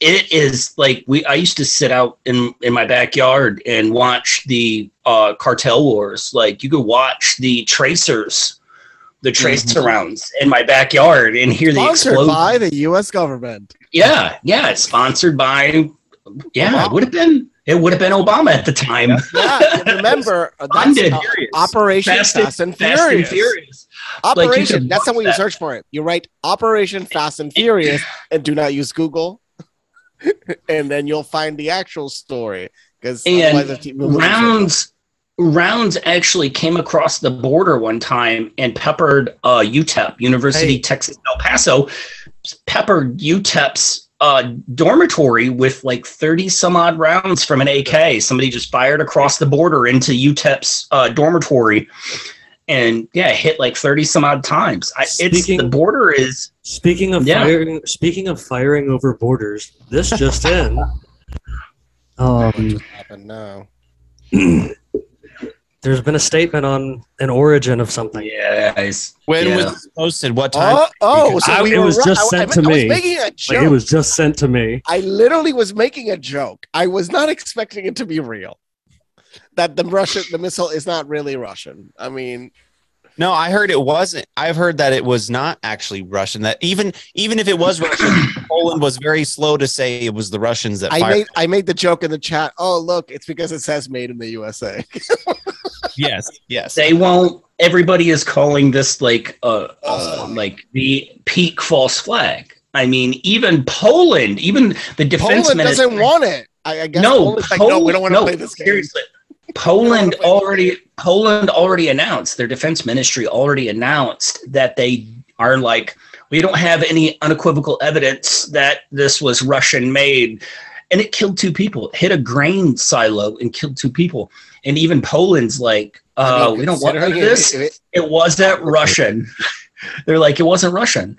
It is like I used to sit out in my backyard and watch the cartel wars. Like you could watch the tracers. The tracer rounds in my backyard and hear the explosion. Sponsored by the U.S. government. Yeah, sponsored by. Yeah, it would have been Obama at the time. Yeah, remember that's Operation Fast and Furious. Operation. That's how you search for it. You write Operation Fast and Furious and do not use Google, and then you'll find the actual story because rounds. Rounds actually came across the border one time and peppered UTEP, Texas El Paso, peppered UTEP's dormitory with like 30 some odd rounds from an AK. Somebody just fired across the border into UTEP's dormitory and hit like 30 some odd times. Speaking of firing over borders, this just in. What happened now? There's been a statement on an origin of something. Yeah, when was this posted? What time? It was just sent to me. I was making a joke. It was just sent to me. I literally was making a joke. I was not expecting it to be real. That the missile is not really Russian. I mean, no, I heard it wasn't. I've heard that it was not actually Russian. That even if it was Russian, Poland was very slow to say it was the Russians that fired. I made the joke in the chat. Oh, look, it's because it says "Made in the USA." Yes. They won't. Everybody is calling this like the peak false flag. I mean, even Poland, even the defense minister doesn't want it. I guess no, Poland's like, no, we don't want to play this game. Seriously. Poland already announced, their defense ministry already announced that they are like, we don't have any unequivocal evidence that this was Russian made. And it killed two people. It hit a grain silo and killed two people. And even Poland's like, we don't want this. It wasn't Russian. They're like, it wasn't Russian.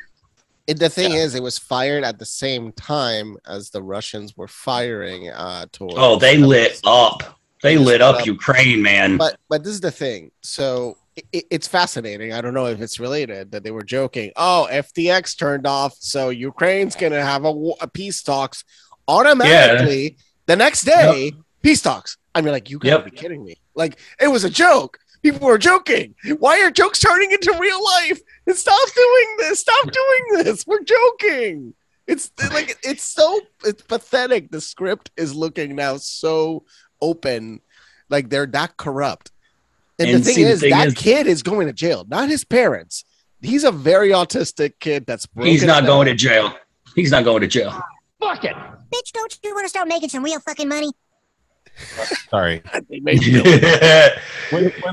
The thing is, it was fired at the same time as the Russians were firing towards. Oh, they lit up. They lit up Ukraine, man. But this is the thing. So it's fascinating. I don't know if it's related that they were joking. Oh, FTX turned off, so Ukraine's going to have a peace talks automatically the next day. Yep. Peace talks. I mean, like, you gotta be kidding me. Like, it was a joke. People were joking. Why are jokes turning into real life? And stop doing this. Stop doing this. We're joking. It's like, it's pathetic. The script is looking now so open. Like, they're that corrupt. And the thing is, that kid is going to jail, not his parents. He's a very autistic kid that's broken. He's not going to jail. He's not going to jail. Fuck it. Bitch, don't you want to start making some real fucking money? Sorry. When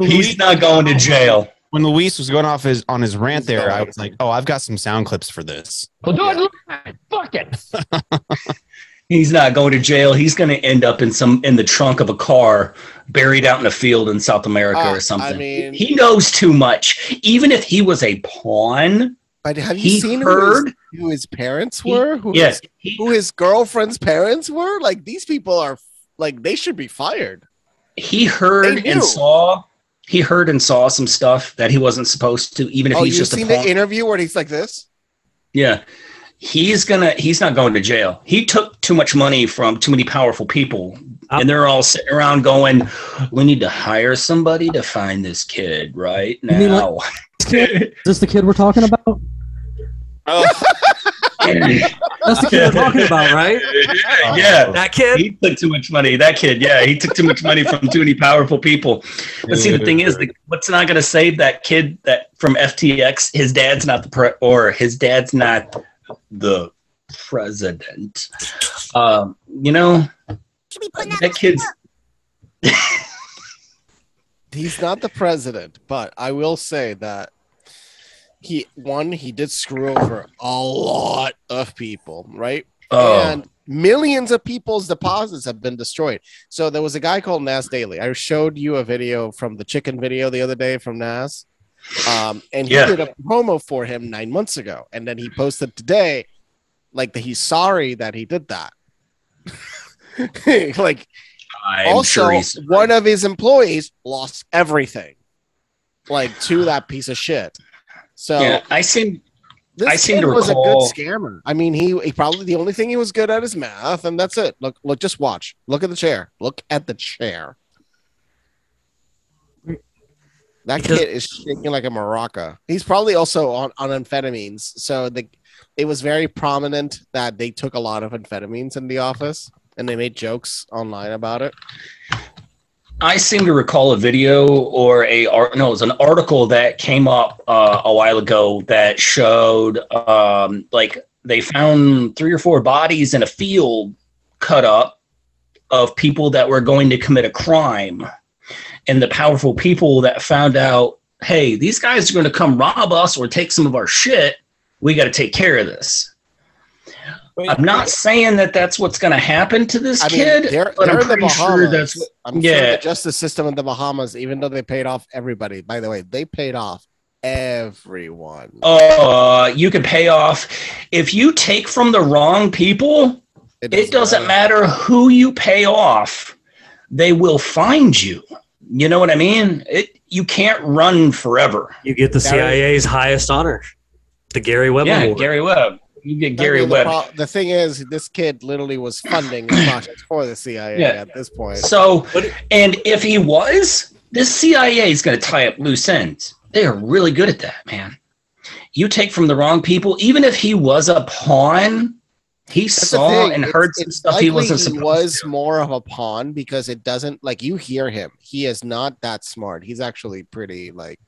he's not going to jail. When Luis was going off on his rant there, I was like, oh, I've got some sound clips for this. Well, do it. Fuck it. He's not going to jail. He's going to end up in the trunk of a car, buried out in a field in South America or something. I mean, he knows too much. Even if he was a pawn. But have you seen who his parents were? Who his girlfriend's parents were? Like, these people are like, they should be fired. He heard and saw some stuff that he wasn't supposed to, even if he's just a pawn. Oh, you've seen the interview where he's like this? Yeah. He's not going to jail. He took too much money from too many powerful people, and they're all sitting around going, we need to hire somebody to find this kid right now. You mean, like, is this the kid we're talking about? Oh. That's the kid we're talking about, right? Yeah, that kid. He took too much money. That kid, yeah, he took too much money from too many powerful people. But see, the thing is, what's not going to save that kid that from FTX? His dad's not the president. You know, that kid's. He's not the president, but I will say that. He did screw over a lot of people, right? Oh. And millions of people's deposits have been destroyed. So there was a guy called Nas Daily. I showed you a video from the chicken video the other day from Nas. And he did a promo for him 9 months ago. And then he posted today, like, that he's sorry that he did that. Like, one of his employees lost everything, like, to that piece of shit. So yeah, I seem to recall. This was a good scammer. I mean, he probably the only thing he was good at is math, and that's it. Look, just watch. Look at the chair. Look at the chair. That kid is shaking like a maraca. He's probably also on amphetamines. So it was very prominent that they took a lot of amphetamines in the office, and they made jokes online about it. I seem to recall a video an article that came up a while ago that showed like they found 3 or 4 bodies in a field cut up of people that were going to commit a crime. And the powerful people that found out, hey, these guys are going to come rob us or take some of our shit. We got to take care of this. I'm not saying that that's what's going to happen to this kid, but I'm pretty sure that's what... sure the justice system in the Bahamas, even though they paid off everybody. By the way, they paid off everyone. You can pay off. If you take from the wrong people, it doesn't matter who you pay off. They will find you. You know what I mean? You can't run forever. You get the CIA's highest honor, the Gary Webb Award. Gary Webb. You get Gary Webb. The thing is, this kid literally was funding projects for the CIA at this point. So, and if he was, the CIA is going to tie up loose ends. They are really good at that, man. You take from the wrong people. Even if he was a pawn, he saw and heard some stuff he wasn't supposed to. He was more of a pawn because it doesn't, like, you hear him. He is not that smart. He's actually pretty, like,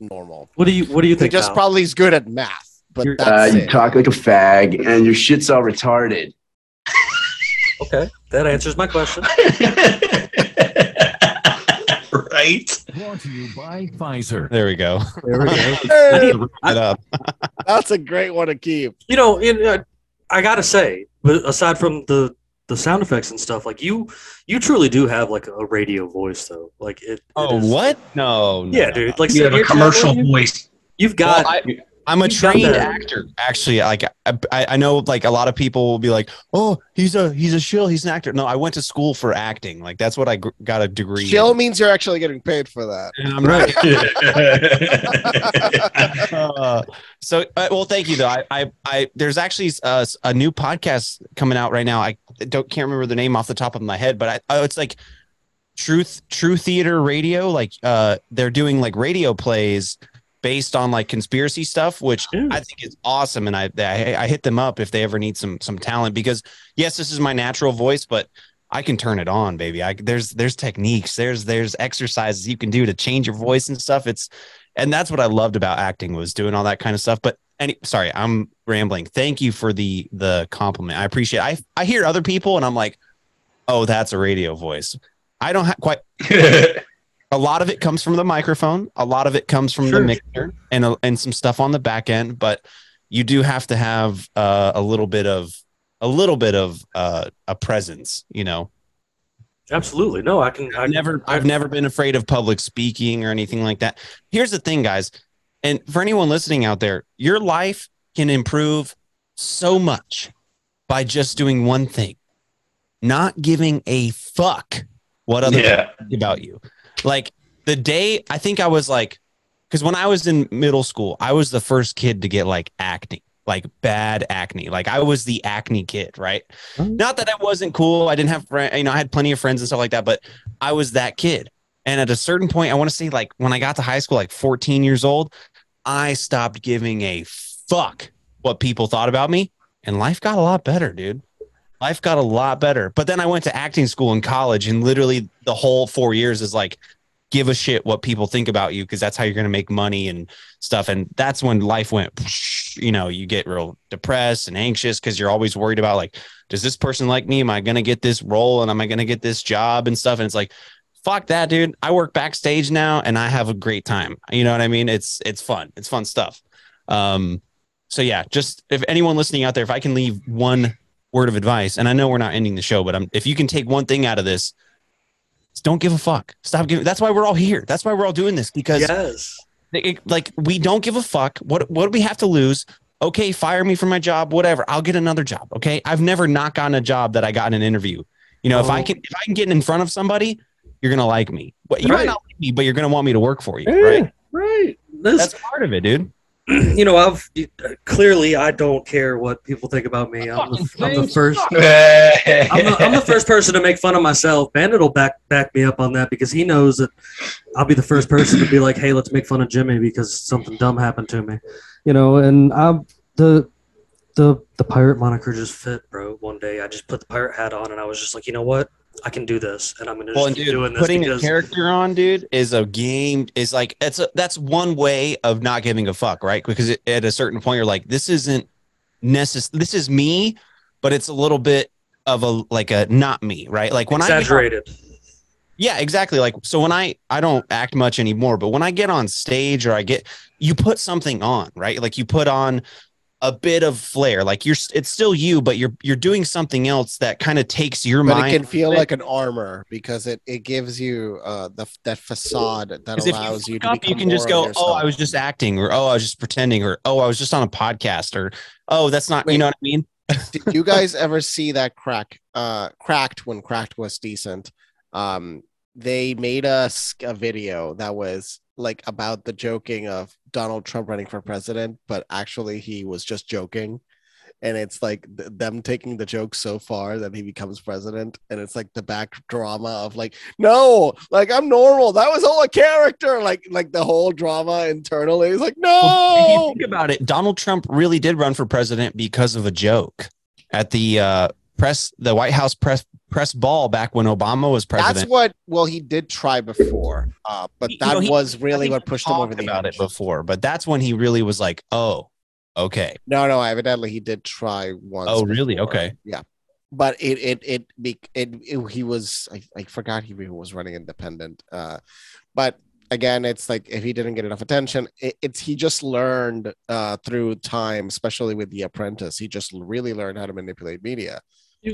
normal. What do you think? He just probably is good at math. But you talk like a fag, and your shit's all retarded. Okay, that answers my question. Right. Brought to you by Pfizer. There we go. That's a great one to keep. You know, I gotta say, aside from the sound effects and stuff, like, you truly do have, like, a radio voice, though. Like it. Oh, it is, what? No. Yeah, dude. Like, you have a commercial voice. You've got. I'm a trained actor, actually. Like I know, like a lot of people will be like, "Oh, he's a shill. He's an actor." No, I went to school for acting. Like that's what I got a degree. Shill means you're actually getting paid for that. I'm right. Well, thank you though. I there's actually a new podcast coming out right now. I can't remember the name off the top of my head, but it's like True Theater Radio. Like they're doing like radio plays based on like conspiracy stuff, which I think is awesome. And I hit them up if they ever need some talent, because yes, this is my natural voice, but I can turn it on, baby. There's techniques, there's exercises you can do to change your voice and stuff. And that's what I loved about acting, was doing all that kind of stuff. But sorry, I'm rambling. Thank you for the compliment. I appreciate it. I hear other people and I'm like, oh, that's a radio voice. I don't quite. A lot of it comes from the microphone. A lot of it comes from the mixer and some stuff on the back end. But you do have to have a little bit of a presence, you know. Absolutely. No, I've never been afraid of public speaking or anything like that. Here's the thing, guys. And for anyone listening out there, your life can improve so much by just doing one thing: not giving a fuck what other people think about you. Like the day I think I was like, because when I was in middle school, I was the first kid to get like acne, like bad acne. Like I was the acne kid, right? Not that I wasn't cool. I didn't have friends, you know, I had plenty of friends and stuff like that, but I was that kid. And at a certain point, I want to say like when I got to high school, like 14 years old, I stopped giving a fuck what people thought about me. And life got a lot better, dude. Life got a lot better. But then I went to acting school in college, and literally the whole 4 years is like, give a shit what people think about you, because that's how you're going to make money and stuff. And that's when life went, you know, you get real depressed and anxious because you're always worried about like, does this person like me? Am I going to get this role? And am I going to get this job and stuff? And it's like, fuck that, dude. I work backstage now and I have a great time. You know what I mean? It's fun. It's fun stuff. So yeah, just if anyone listening out there, if I can leave one word of advice, and I know we're not ending the show, but if you can take one thing out of this, don't give a fuck. Stop giving. That's why we're all here. That's why we're all doing this, because like we don't give a fuck. What do we have to lose? Okay, fire me from my job, whatever. I'll get another job. Okay, I've never not gotten a job that I got in an interview. You know, if I can get in front of somebody, you're gonna like me. But you might not like me, but you're gonna want me to work for you, right? Right. That's part of it, dude. You know, I don't care what people think about me. I'm the first person to make fun of myself. Bandit will back me up on that, because he knows that I'll be the first person to be like, "Hey, let's make fun of Jimmy because something dumb happened to me," you know. And the pirate moniker just fit, bro. One day, I just put the pirate hat on, and I was just like, you know what? I can do this, and I'm going to keep doing this. Putting a character on, dude, is a game. Is like that's one way of not giving a fuck, right? Because at a certain point, you're like, this isn't necessary. This is me, but it's a little bit of a not me, right? Like when exaggerated. Yeah, exactly. Like so, when I don't act much anymore, but when I get on stage, or you put something on, right? Like you put on a bit of flair, like it's still you, but you're doing something else that kind of takes your mind. It can feel like an armor, because it gives you that facade that allows you to. You can just go, oh, I was just acting, or oh, I was just pretending, or oh, I was just on a podcast, or oh, that's not. Wait, you know what I mean? Did you guys ever see that Cracked, when Cracked was decent? They made a video that was like about the joking of Donald Trump running for president, but actually he was just joking, and it's like them taking the joke so far that he becomes president, and it's like the back drama of like, no, like I'm normal, that was all a character, like the whole drama internally is like, no. Well, if you think about it, Donald Trump really did run for president because of a joke at the White House press ball back when Obama was president. That's what. Well, he did try before, but that was really what pushed him over the edge. About it before, but that's when he really was like, "Oh, okay." No, evidently he did try once. Oh, really? Before. Okay, yeah, but he was. I forgot he was running independent, but. Again, it's like if he didn't get enough attention, he just learned through time, especially with The Apprentice. He just really learned how to manipulate media.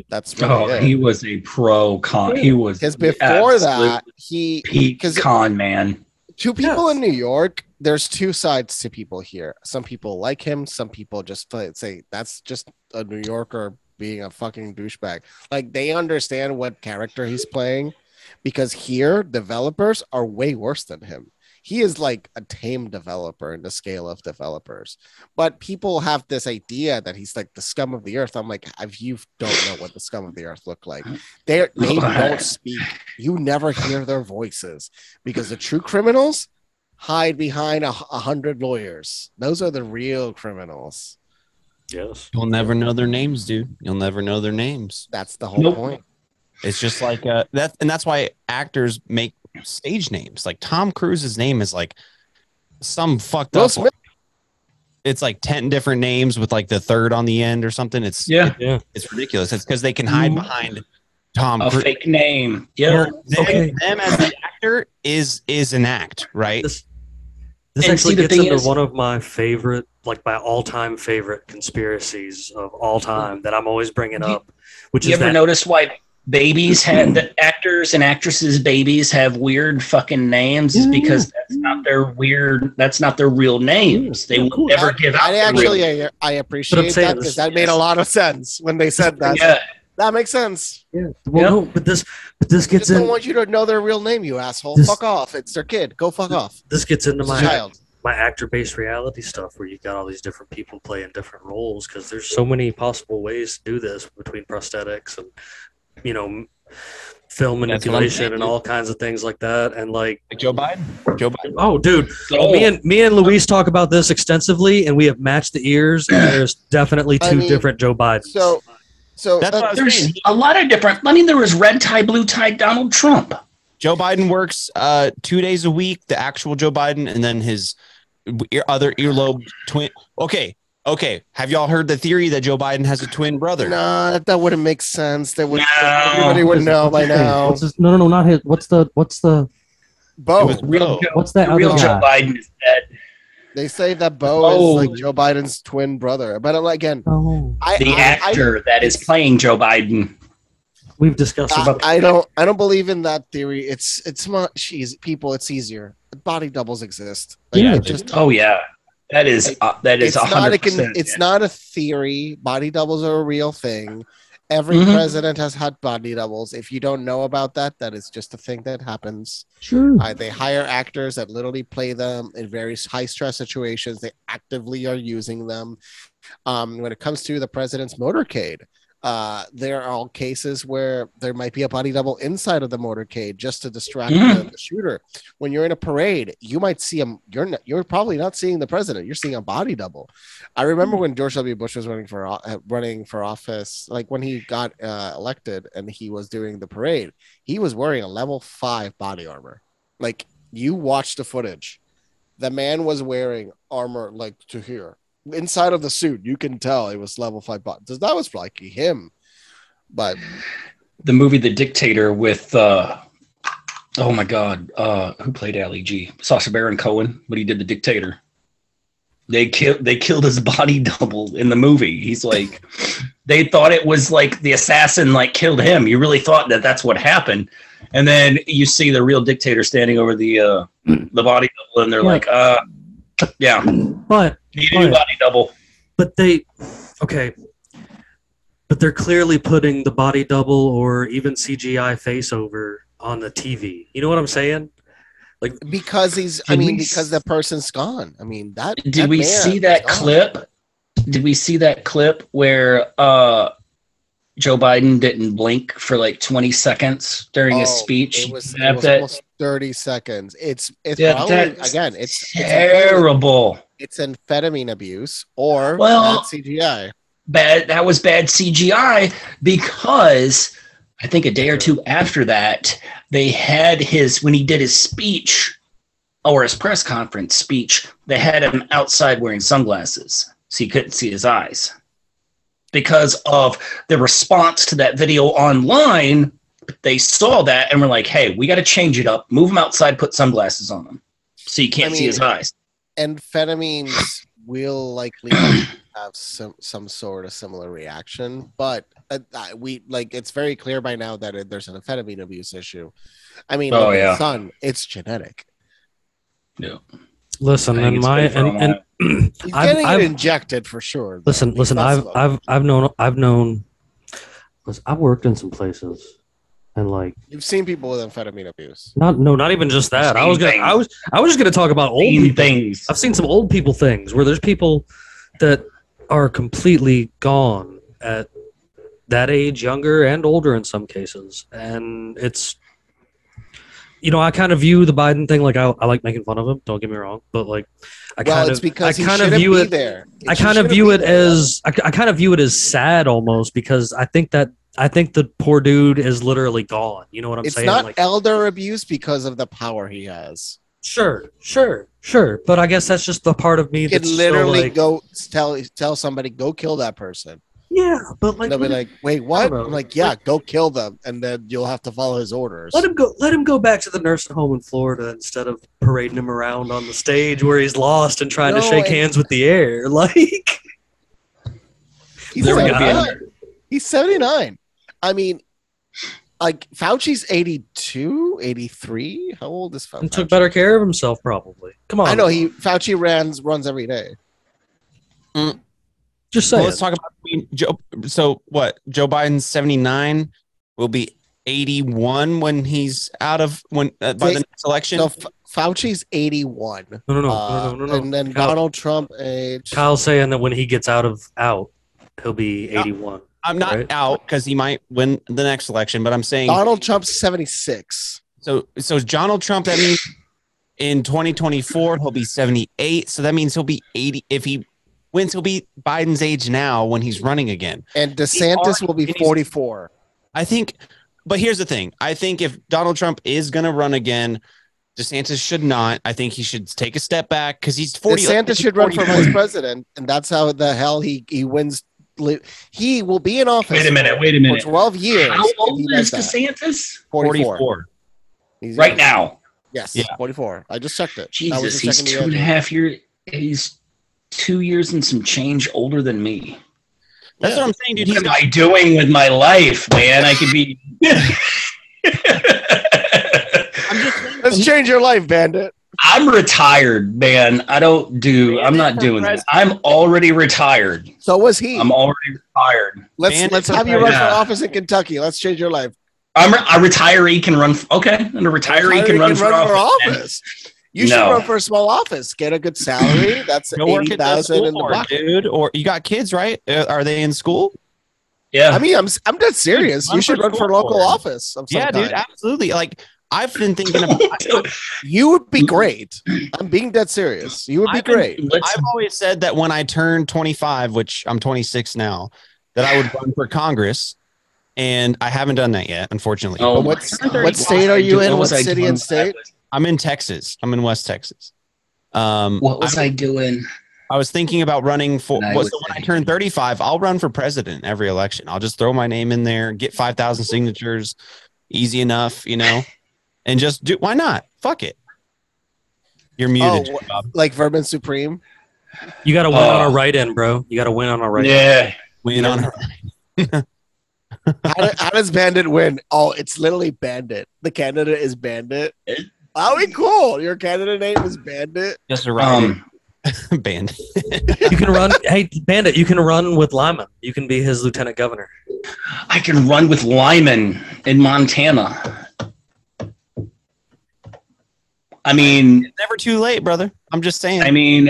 That's really he was a pro con. He was, because before that, he peak con man. Two people in New York there's two sides to people here. Some people like him. Some people just say that's just a New Yorker being a fucking douchebag. Like, they understand what character he's playing, because here developers are way worse than him. He is like a tame developer in the scale of developers. But people have this idea that he's like the scum of the earth. I'm like, you don't know what the scum of the earth look like. They don't speak. You never hear their voices, because the true criminals hide behind 100 lawyers. Those are the real criminals. Yes. You'll never know their names, dude. You'll never know their names. That's the whole point. It's just like that. And that's why actors make stage names. Like Tom Cruise's name is like some fucked up one. It's like 10 different names with like the third on the end or something. It's it's ridiculous. It's because they can hide behind Tom Cruise. Fake name. Yeah. Them as an actor is an act, right? This actually gets into one of my favorite, like my all-time favorite conspiracies of all time that I'm always bringing up. Which is, you ever notice why babies have the actors and actresses' babies have weird fucking names? Is because that's not their real names. They will never give out. I appreciate that, because that made a lot of sense when they said that. Yeah. That makes sense. Yeah. Well, no, but this gets in. I don't want you to know their real name, you asshole. Fuck off. It's their kid. Go fuck off. This gets into my actor-based reality stuff, where you've got all these different people playing different roles, because there's so many possible ways to do this between prosthetics and, you know, film manipulation and all kinds of things like that. And like Joe Biden. Oh, dude. Oh. Me and Luis talk about this extensively, and we have matched the ears. And there's definitely two different Joe Bidens. So there's a lot of different. I mean, there was red tie, blue tie, Donald Trump. Joe Biden works 2 days a week, the actual Joe Biden, and then his other earlobe twin. Okay. Have y'all heard the theory that Joe Biden has a twin brother? No, that wouldn't make sense. Everybody would know by now. No, not his. What's the? Bo. What's that? The real Joe Biden is dead. They say that Bo is like Joe Biden's twin brother. But again, the actor that is playing Joe Biden. We've discussed about that. I don't believe in that theory. It's much easier. People, it's easier. Body doubles exist. Like, yeah. That is 100%. It's not a theory. Body doubles are a real thing. Every president has had body doubles. If you don't know about that, that is just a thing that happens. Sure. They hire actors that literally play them in various high-stress situations. They actively are using them. When it comes to the president's motorcade, there are all cases where there might be a body double inside of the motorcade just to distract the shooter. When you're in a parade, you might see him. You're probably not seeing the president. You're seeing a body double. I remember when George W. Bush was running for office, like when he got elected and he was doing the parade, he was wearing a level 5 body armor. Like, you watch the footage, the man was wearing armor like to here. Inside of the suit, you can tell it was level 5 buttons. That was like him. But the movie The Dictator with who played Ali G? Sacha Baron Cohen, but he did The Dictator. They killed his body double in the movie. He's like, they thought it was like the assassin like killed him. You really thought that's what happened, and then you see the real dictator standing over the body double, and they're body double. But they're clearly putting the body double or even CGI face over on the TV. You know what I'm saying? Like, because the person's gone. I mean, that. Did we see that clip where Joe Biden didn't blink for like 20 seconds during his speech? It was almost 30 seconds. It's terrible. It's amphetamine abuse or bad CGI. That was bad CGI, because I think a day or two after that, they had when he did his speech or his press conference speech, they had him outside wearing sunglasses so you couldn't see his eyes, because of the response to that video online. They saw that and were like, hey, we got to change it up. Move him outside, put sunglasses on him so you can't see his eyes. Amphetamines will likely have some sort of similar reaction, but it's very clear by now that there's an amphetamine abuse issue. I mean, it's genetic. Yeah. Listen, in my and he's getting it injected for sure. Listen. I've known. Because I worked in some places, and like you've seen people with amphetamine abuse. Not even just that. I was just gonna talk about old people things. I've seen some old people things where there's people that are completely gone at that age, younger and older in some cases, and it's. You know, I kind of view the Biden thing like I like making fun of him. Don't get me wrong, but like I kind of view it as sad almost because I think the poor dude is literally gone. You know what I'm saying? It's not like, elder abuse because of the power he has. Sure. But I guess that's just the part of me that literally so, like, go tell somebody go kill that person. Yeah, but like they'll be like, "Wait, what?" I'm like, "Yeah, go kill them, and then you'll have to follow his orders." Let him go. Let him go back to the nursing home in Florida instead of parading him around on the stage where he's lost and trying to shake hands with the air. Like, he's 79. He's 79. I mean, like Fauci's 82, 83. How old is Fauci? He took better care of himself, probably. Come on, I know Fauci runs every day. Mm. Just saying. Well, let's talk about Joe. So what? Joe Biden's 79 will be 81 when he's out of by the next election. No, Fauci's 81. No. And then Kyle, Donald Trump age. Kyle's saying that when he gets out, he'll be 81. I'm not right? out because he might win the next election, but I'm saying Donald Trump's 76. So Donald Trump. That means in 2024 he'll be 78. So that means he'll be 80 if he. Wins he'll be Biden's age now when he's running again. And DeSantis will be 44. I think, but here's the thing. I think if Donald Trump is going to run again, DeSantis should not. I think he should take a step back because he's 40. DeSantis should run for vice president, and that's how the hell he wins. He will be in office Wait a minute. For 12 years. How old is DeSantis? 44. Right now. Yes, yeah. 44. I just checked it. Jesus, he's 2.5 years. He's 2 years and some change older than me. That's what I'm saying, dude. What am I doing with my life, man? I could be. Let's change your life, Bandit. I'm retired, man. I'm not doing that. I'm already retired. So was he. I'm already retired. Let's have you run for office in Kentucky. Let's change your life. A retiree can run for office. You should run for a small office, get a good salary. That's 80,000 in the pocket, dude. Or you got kids, right? Are they in school? Yeah. I mean, I'm not serious. Dude, you should run for a local office. Dude, absolutely. Like I've been thinking about you would be great. I'm being dead serious. You would be great. I've always said that when I turned 25, which I'm 26 now, that I would run for Congress. And I haven't done that yet, unfortunately. Oh, what state are you in? What city and state? I'm in Texas. I'm in West Texas. What was I doing? I was thinking about running for. When I turn 35, I'll run for president every election. I'll just throw my name in there, get 5,000 signatures, easy enough, you know, and just do. Why not? Fuck it. You're muted, Bob. Like Vermin Supreme. You got to win on our right end, bro. You got to win on our right. Yeah, win on our right. How does Bandit win? Oh, it's literally Bandit. The candidate is Bandit. Are we cool? Your candidate name is Bandit. Just a run. Bandit. You can run. Hey, Bandit, you can run with Lyman. You can be his lieutenant governor. I can run with Lyman in Montana. I mean, it's never too late, brother. I'm just saying. I mean,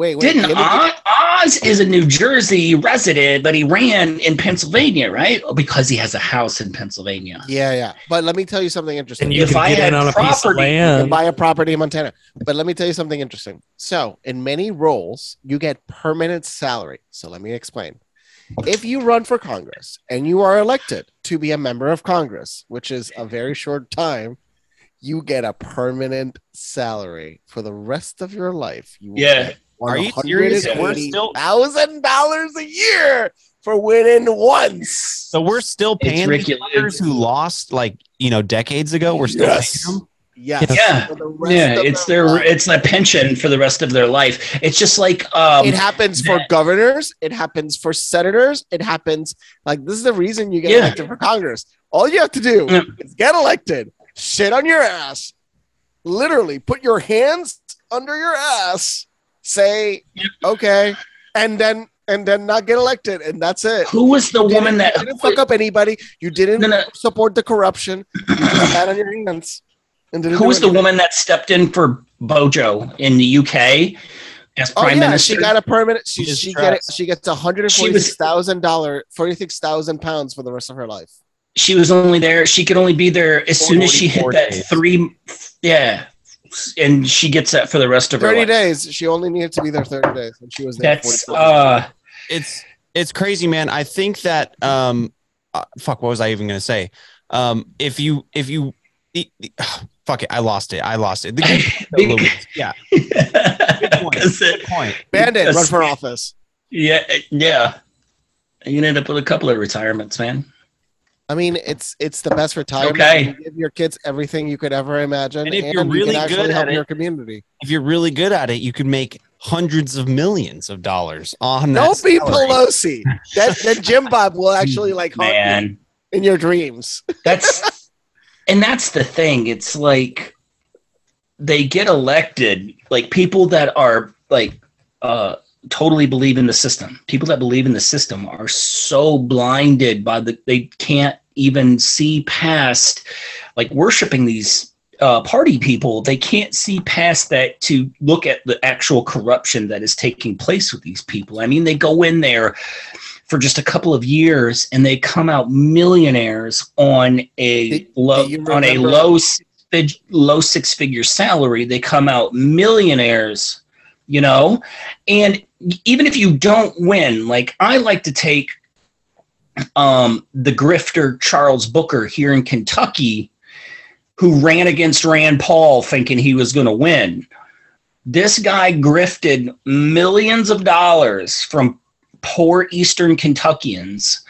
Oz is a New Jersey resident, but he ran in Pennsylvania, right? Because he has a house in Pennsylvania. Yeah. But let me tell you something interesting. And if I had a piece of land, you can buy a property in Montana. But let me tell you something interesting. So in many roles, you get permanent salary. So let me explain. If you run for Congress and you are elected to be a member of Congress, which is a very short time, you get a permanent salary for the rest of your life. You get Are you serious? We're still $1,000 a year for winning once. So we're still paying players who lost, like decades ago. We're still paying them. Yeah. It's it's a pension for the rest of their life. It's just like it happens for governors. It happens for senators. It happens this is the reason you get elected for Congress. All you have to do is get elected, sit on your ass. literally put your hands under your ass, say, okay, and then not get elected, and that's it. Who was the woman that... You didn't fuck up anybody. You didn't support the corruption. You just had on your hands. Who was the woman that stepped in for Bojo in the UK as prime minister? She got a permanent... She gets £146,000 for the rest of her life. She was only there. She could only be there as soon as she hit that days. Yeah. And she gets that for the rest of her life. 30 days. She only needed to be there 30 days. And she was there. That's... It's crazy, man. I think that fuck, what was I even going to say? Fuck it, I lost it. The game, yeah. Good point. Bandit, run for office. Yeah. You end up with a couple of retirements, man. I mean, it's the best retirement. Okay. You give your kids everything you could ever imagine, and if you're really good at it, your community. If you're really good at it, you can make hundreds of millions of dollars on that. Don't be Pelosi. That Jim Bob will actually like haunt you in your dreams. That's the thing. It's like they get elected, like people that are like totally believe in the system. People that believe in the system are so blinded by they can't even see past like worshiping these party people. They can't see past that to look at the actual corruption that is taking place with these people. I mean, they go in there for just a couple of years and they come out millionaires on a low six-figure salary. They come out millionaires, you know, and even if you don't win, like I like to take the grifter Charles Booker here in Kentucky, who ran against Rand Paul thinking he was going to win. This guy grifted millions of dollars from poor Eastern Kentuckians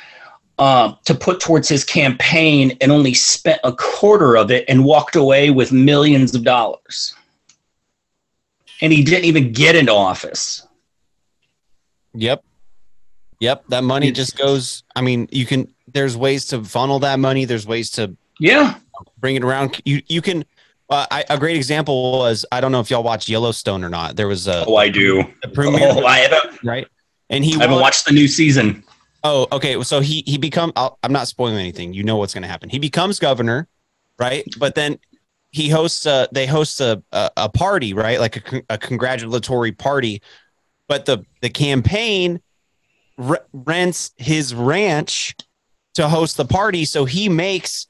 to put towards his campaign, and only spent a quarter of it and walked away with millions of dollars. And he didn't even get into office. Yep. That money just goes, I mean, there's ways to funnel that money. There's ways to bring it around. You can. A great example was, I don't know if y'all watch Yellowstone or not. There was a. Oh, I do. I haven't. Right. And I haven't watched the new season. Oh, okay. So he becomes. I'm not spoiling anything. You know what's going to happen. He becomes governor, right? But then he hosts. They host a party, right? Like a congratulatory party. But the campaign rents his ranch to host the party, so he makes.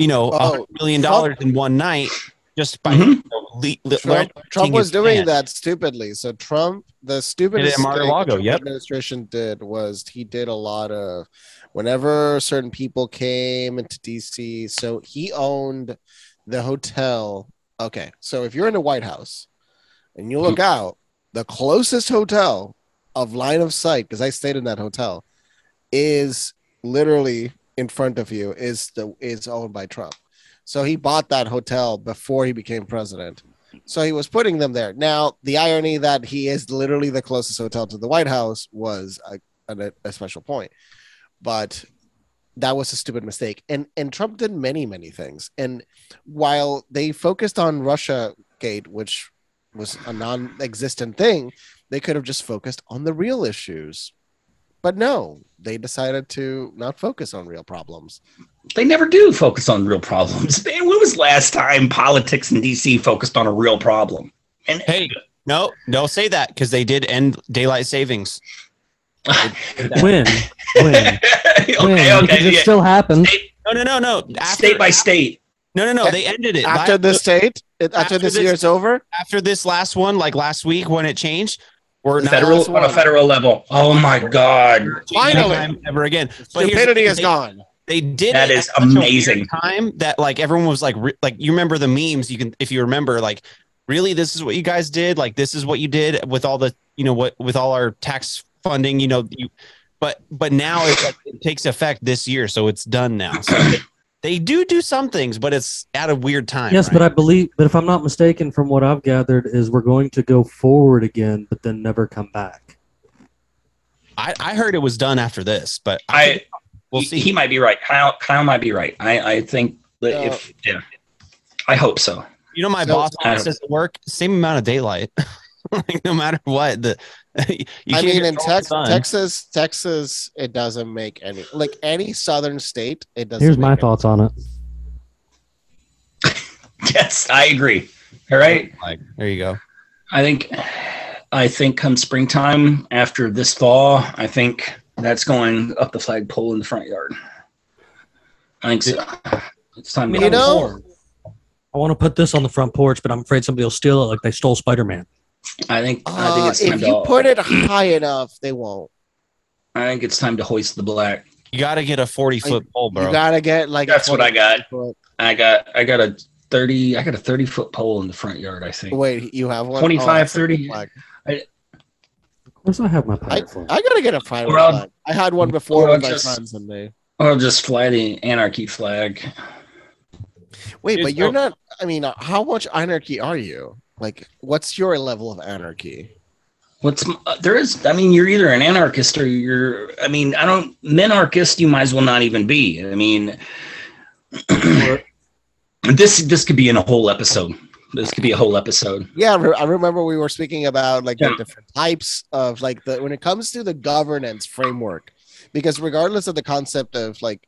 $100 million in one night just by Trump was doing that stupidly. So Trump, the stupidest thing the administration did was he did a lot of whenever certain people came into DC. So he owned the hotel. Okay, so if you're in the White House and you look out, the closest hotel of line of sight, because I stayed in that hotel, is literally in front of you is owned by Trump. So he bought that hotel before he became president. So he was putting them there. Now, the irony that he is literally the closest hotel to the White House was a special point. But that was a stupid mistake. And Trump did many, many things. And while they focused on Russiagate, which was a non-existent thing, they could have just focused on the real issues. But no, they decided to not focus on real problems. They never do focus on real problems. Man, when was last time politics in D.C. focused on a real problem? And hey, no, don't say that, because they did end daylight savings. When? Okay. It still happens. No. State by state. No. They ended it after this state. After this year's over. After this last one, like last week when it changed. Or on a federal level. Oh my God! Finally, ever again. Stupidity is gone. They did. That is amazing. Time that like everyone was like you remember the memes. You can, if you remember, like really, this is what you guys did. Like this is what you did with all the with all our tax funding. But now it takes effect this year, so it's done now. So they do some things, but it's at a weird time. Yes, right? But I believe, if I'm not mistaken, from what I've gathered, is we're going to go forward again, but then never come back. I heard it was done after this, but we'll see. He might be right. Kyle might be right. I think that I hope so. You know, my boss says at work, same amount of daylight, like, no matter what. Texas, it doesn't make any, like, any southern state. It doesn't. Here's my thoughts on it. Yes, I agree. All right, like, there you go. I think come springtime, after this thaw, I think that's going up the flagpole in the front yard. I think so. It's time to go. I want to put this on the front porch, but I'm afraid somebody will steal it, like they stole Spider-Man. I think it's time if to you put it high enough, they won't. I think it's time to hoist the black. You got to get a 40-foot pole, bro. You got to get like that's what I got. I got a 30. I got a 30-foot pole in the front yard. I think. Wait, you have one? 25, 30. Of course, I have my pirate flag. I got to get a pirate flag. I had one before with my friends, and they. I'll just fly the anarchy flag. Wait, but you're not. I mean, how much anarchy are you? Like, what's your level of anarchy? I mean, you're either an anarchist or you're. I mean, I don't. Minarchist, you might as well not even be. I mean, this could be in a whole episode. This could be a whole episode. Yeah, I remember we were speaking about like the different types of like when it comes to the governance framework, because regardless of the concept of like.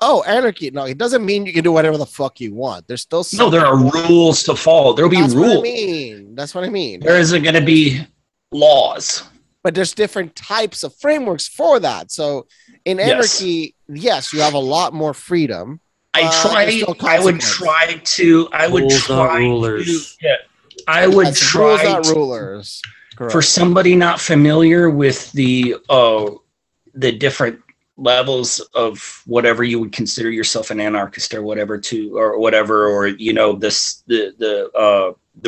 Oh, anarchy. No, it doesn't mean you can do whatever the fuck you want. There's still... No, there are rules to follow. There'll be rules. That's what I mean. There isn't going to be laws. But there's different types of frameworks for that. So in anarchy, yes you have a lot more freedom. I would try to... Correct. For somebody not familiar with the different... levels of whatever you would consider yourself an anarchist or whatever the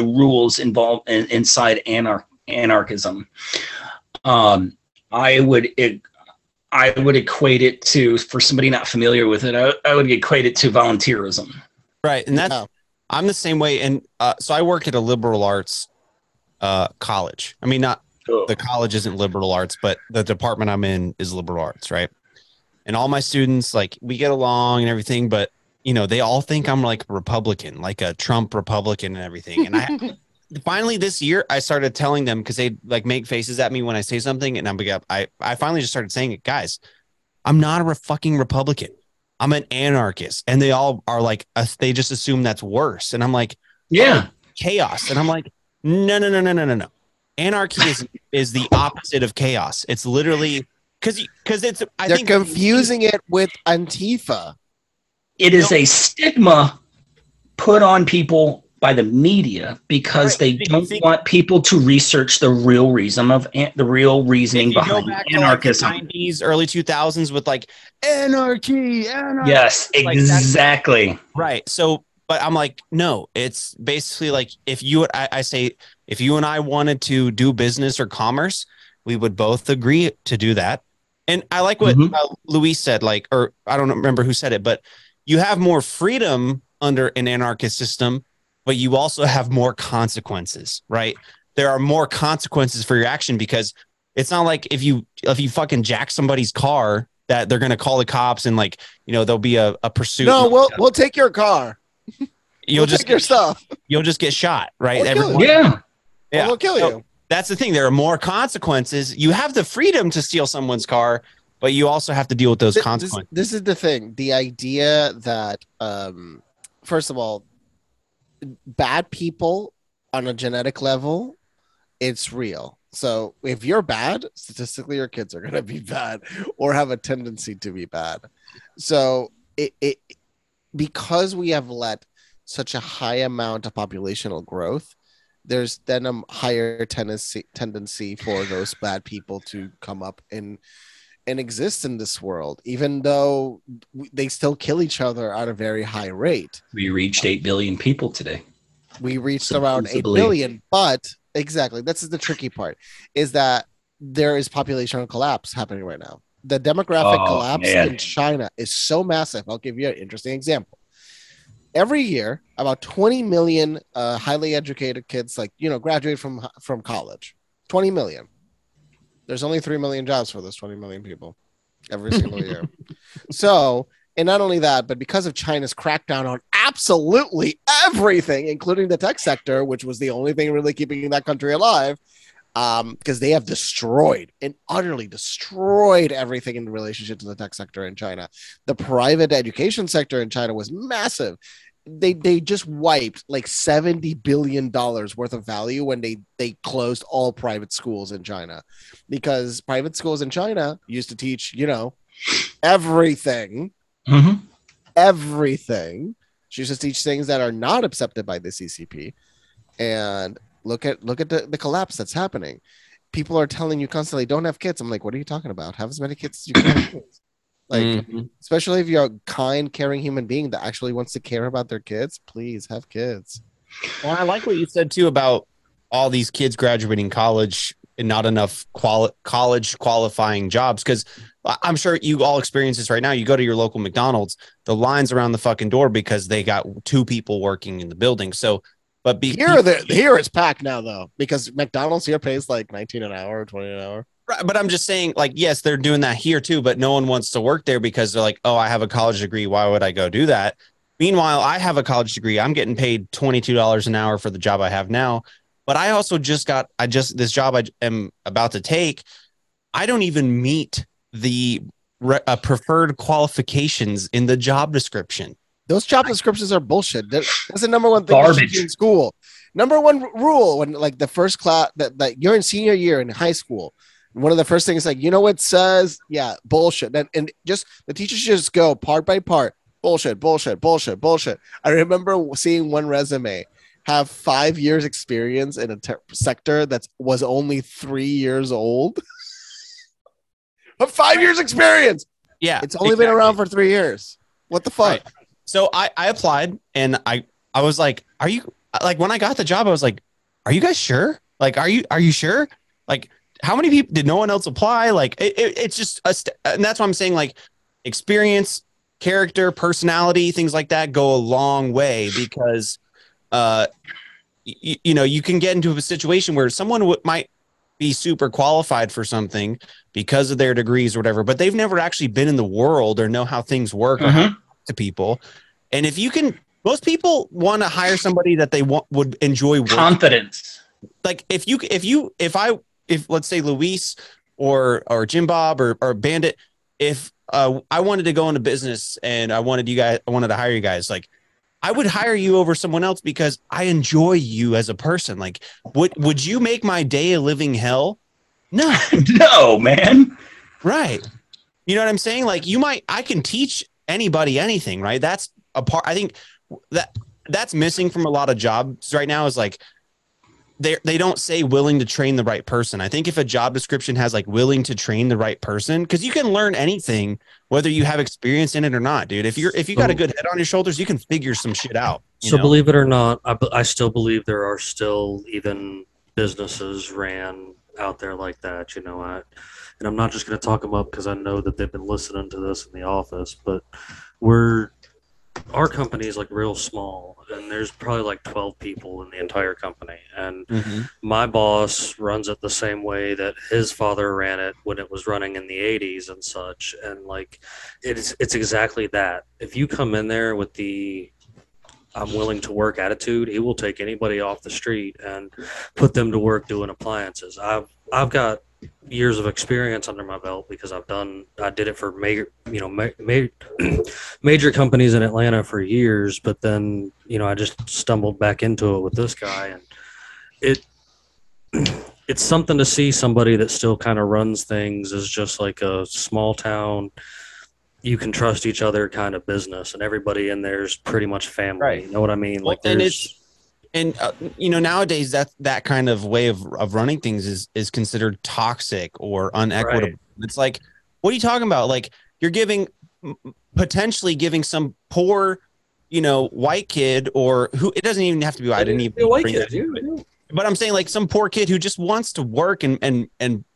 rules involved inside anarchism. I would equate it to, for somebody not familiar with it, I would equate it to volunteerism. Right, and that's I'm the same way. And so I work at a liberal arts college. I mean, the college isn't liberal arts, but the department I'm in is liberal arts, right? And all my students, like, we get along and everything, but, you know, they all think I'm like Republican, like a Trump Republican and everything. And I finally this year, I started telling them, because they like make faces at me when I say something. And I finally just started saying it, guys, I'm not a fucking Republican. I'm an anarchist. And they all are like, they just assume that's worse. And I'm like, yeah, chaos. And I'm like, no. Anarchy is the opposite of chaos. It's literally... Because it's, I think they're confusing it with Antifa. It is a stigma put on people by the media because they don't want people to research the real reason of the real reasoning behind anarchism. Like the 90s, early 2000s with like anarchy. Yes, exactly. Like right. So, but I'm like, no, it's basically like if you and I wanted to do business or commerce, we would both agree to do that. And I like what Luis said, like, or I don't remember who said it, but you have more freedom under an anarchist system, but you also have more consequences, right? There are more consequences for your action, because it's not like if you fucking jack somebody's car that they're going to call the cops and like, you know, there'll be a pursuit. No, we'll take your car. You'll just get shot, right? We'll kill you. So, that's the thing. There are more consequences. You have the freedom to steal someone's car, but you also have to deal with those consequences. This is the thing. The idea that, first of all, bad people on a genetic level, it's real. So if you're bad, statistically, your kids are going to be bad or have a tendency to be bad. So it because we have let such a high amount of populational growth, there's then a higher tendency for those bad people to come up and exist in this world, even though they still kill each other at a very high rate. We reached 8 billion people today. We reached around 8 billion, but exactly. This is the tricky part, is that there is population collapse happening right now. The demographic collapse in China is so massive. I'll give you an interesting example. Every year, about 20 million highly educated kids, like, you know, graduate from college. 20 million. There's only 3 million jobs for those 20 million people every single year. So, and not only that, but because of China's crackdown on absolutely everything, including the tech sector, which was the only thing really keeping that country alive, because they have destroyed and utterly destroyed everything in relationship to the tech sector in China. The private education sector in China was massive. They just wiped like $70 billion worth of value when they closed all private schools in China, because private schools in China used to teach, you know, everything. Mm-hmm. Everything. She used to teach things that are not accepted by the CCP. And look at the collapse that's happening. People are telling you constantly, don't have kids. I'm like, what are you talking about? Have as many kids as you can. Like, mm-hmm. especially if you're a kind, caring human being that actually wants to care about their kids, please have kids. Well, I like what you said too about all these kids graduating college and not enough college qualifying jobs, because I'm sure you all experience this right now. You go to your local McDonald's, the line's around the fucking door because they got two people working in the building. So, but here it's packed now though, because McDonald's here pays like 19 an hour or 20 an hour. Right, but I'm just saying, like, yes, they're doing that here too, but no one wants to work there because they're like, oh, I have a college degree. Why would I go do that? Meanwhile, I have a college degree. I'm getting paid $22 an hour for the job I have now. But I also just got, this job I am about to take, I don't even meet the preferred qualifications in the job description. Those job descriptions are bullshit. That's the number one thing you should do in school. Number one rule when, like, the first class that you're in senior year in high school, one of the first things, like, you know what says? Yeah, bullshit. And just the teachers should just go part by part. Bullshit, bullshit, bullshit, bullshit. I remember seeing one resume have 5 years experience in a sector that was only 3 years old. But 5 years experience. Yeah. It's only been around for 3 years. What the fuck? Right. So I applied and I was like, are you, like, when I got the job, I was like, are you guys sure? Like, are you sure? Like, how many people did no one else apply? Like, it's just, and that's what I'm saying. Like, experience, character, personality, things like that go a long way, because you know, you can get into a situation where someone might be super qualified for something because of their degrees or whatever, but they've never actually been in the world or know how things work, mm-hmm. or how to talk to people. And if you can, most people want to hire somebody that they would enjoy working. Confidence. Like, if let's say Luis or Jim Bob or Bandit, if I wanted to go into business and I wanted to hire you guys, like, I would hire you over someone else because I enjoy you as a person. Like, would you make my day a living hell? No. No, man. Right. You know what I'm saying? Like, I can teach anybody anything, right? That's a part, I think, that's missing from a lot of jobs right now, is like, they don't say willing to train the right person. I think if a job description has like willing to train the right person, because you can learn anything, whether you have experience in it or not, dude. If you got a good head on your shoulders, you can figure some shit out. So know? Believe it or not, I still believe there are still even businesses ran out there like that, you know. And I'm not just going to talk them up because I know that they've been listening to this in the office, but our company is like real small, and there's probably like 12 people in the entire company. And mm-hmm. my boss runs it the same way that his father ran it when it was running in the 80s and such. And like, it's exactly that. If you come in there with the I'm willing to work attitude, he will take anybody off the street and put them to work doing appliances. I've got years of experience under my belt because I did it for major companies in Atlanta for years, but then, you know, I just stumbled back into it with this guy, and it's something to see somebody that still kind of runs things as just like a small town, you can trust each other kind of business, and everybody in there's pretty much family, right. You know what I mean? Like, well, and you know, nowadays that kind of way of running things is considered toxic or unequitable. Right. It's like, what are you talking about? Like, you're potentially giving some poor, you know, white kid, or who, it doesn't even have to be white. I didn't even white kid, but I'm saying, like, some poor kid who just wants to work and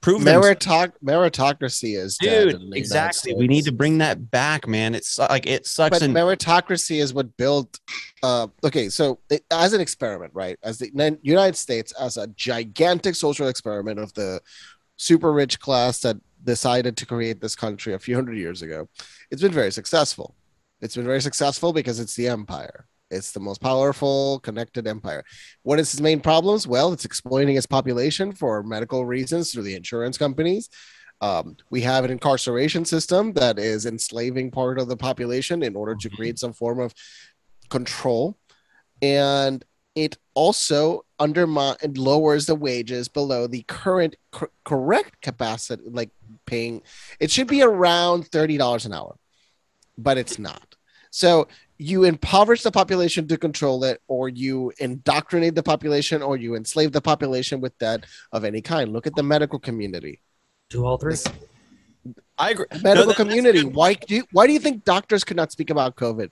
prove meritocracy is dead. Dude, exactly. We need to bring that back, man. It's like, it sucks. But meritocracy is what built. Okay, so as an experiment, right? As the United States, as a gigantic social experiment of the super rich class that decided to create this country a few hundred years ago, it's been very successful. It's been very successful because it's the empire. It's the most powerful connected empire. What is its main problems? Well, it's exploiting its population for medical reasons through the insurance companies. We have an incarceration system that is enslaving part of the population in order to create some form of control. And it also lowers the wages below the current correct capacity, like paying. It should be around $30 an hour, but it's not. So you impoverish the population to control it, or you indoctrinate the population, or you enslave the population with debt of any kind. Look at the medical community. Do all three. I agree. Medical community. Why do you think doctors could not speak about COVID?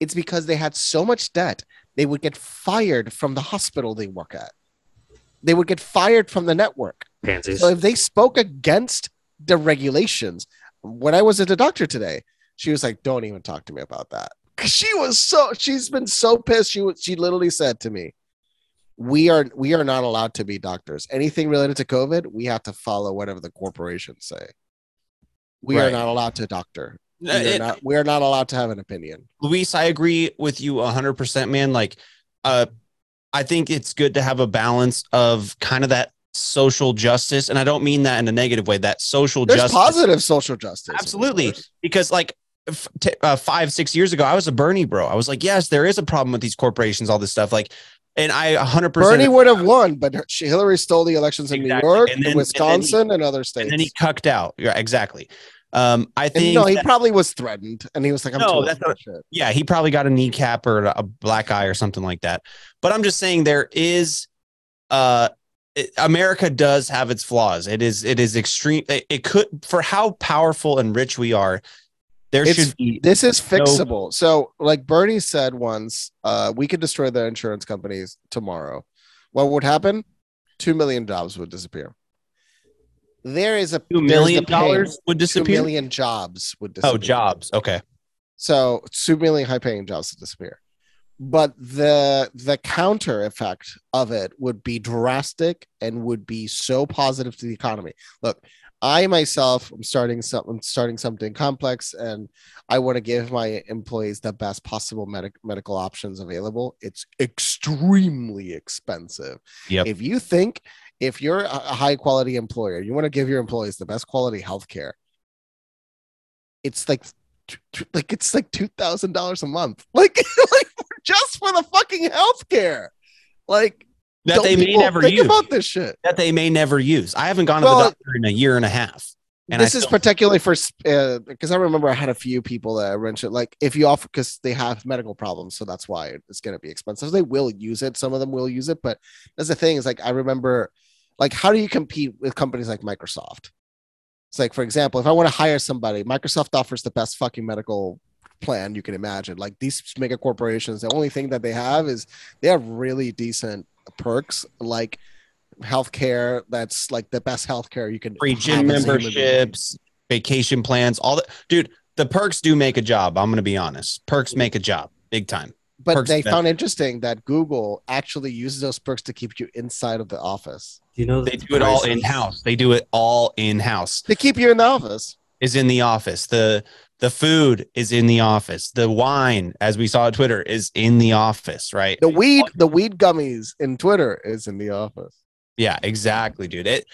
It's because they had so much debt. They would get fired from the hospital they work at. They would get fired from the network. Pansies. So if they spoke against the regulations, when I was at the doctor today, she was like, "Don't even talk to me about that." She's been so pissed. She literally said to me, "We are not allowed to be doctors. Anything related to COVID, we have to follow whatever the corporations say. We are not allowed to doctor." We are not allowed to have an opinion. Luis, I agree with you 100%, man. Like, I think it's good to have a balance of kind of that social justice. And I don't mean that in a negative way, that social justice. There's positive social justice. Absolutely. Because like 5-6 years ago, I was a Bernie bro. I was like, yes, there is a problem with these corporations, all this stuff. Like, and I 100%. Bernie would have won, but Hillary stole the elections in New York, and Wisconsin, and other states. And then he cucked out. Yeah, exactly. I think he probably was threatened, and he was like, yeah, he probably got a kneecap or a black eye or something like that. But I'm just saying there is, America does have its flaws. It is extreme. It could, for how powerful and rich we are, this is fixable. So like Bernie said once, we could destroy the insurance companies tomorrow. What would happen? 2 million jobs would disappear. There is a $2 million would disappear. 2 million jobs would disappear. Oh, jobs. Okay. So 2 million high-paying jobs would disappear. But the counter effect of it would be drastic and would be so positive to the economy. Look, I myself am starting something complex, and I want to give my employees the best possible medical options available. It's extremely expensive. Yep. If you're a high quality employer, you want to give your employees the best quality healthcare. It's like $2,000 a month, like just for the fucking healthcare, like that they may never use. Think about this shit that they may never use. I haven't gone to the doctor in a year and a half. And this is particularly for because I remember I had a few people that I mentioned, like if you offer, because they have medical problems, so that's why it's going to be expensive. They will use it. Some of them will use it, but that's the thing is like I remember, like how do you compete with companies like Microsoft? It's like, for example, if I want to hire somebody, Microsoft offers the best fucking medical plan you can imagine. Like these mega corporations, the only thing that they have is they have really decent perks, like healthcare that's like the best healthcare you can. Free gym memberships, vacation plans, all that. Dude, the perks do make a job. I'm going to be honest. Perks make a job big time. But perks they found interesting that Google actually uses those perks to keep you inside of the office. You know, they do it all in-house. They do it all in-house. They keep you in the office. Is in the office. The food is in the office. The wine, as we saw on Twitter, is in the office, right? The weed gummies in Twitter is in the office. Yeah, exactly, dude.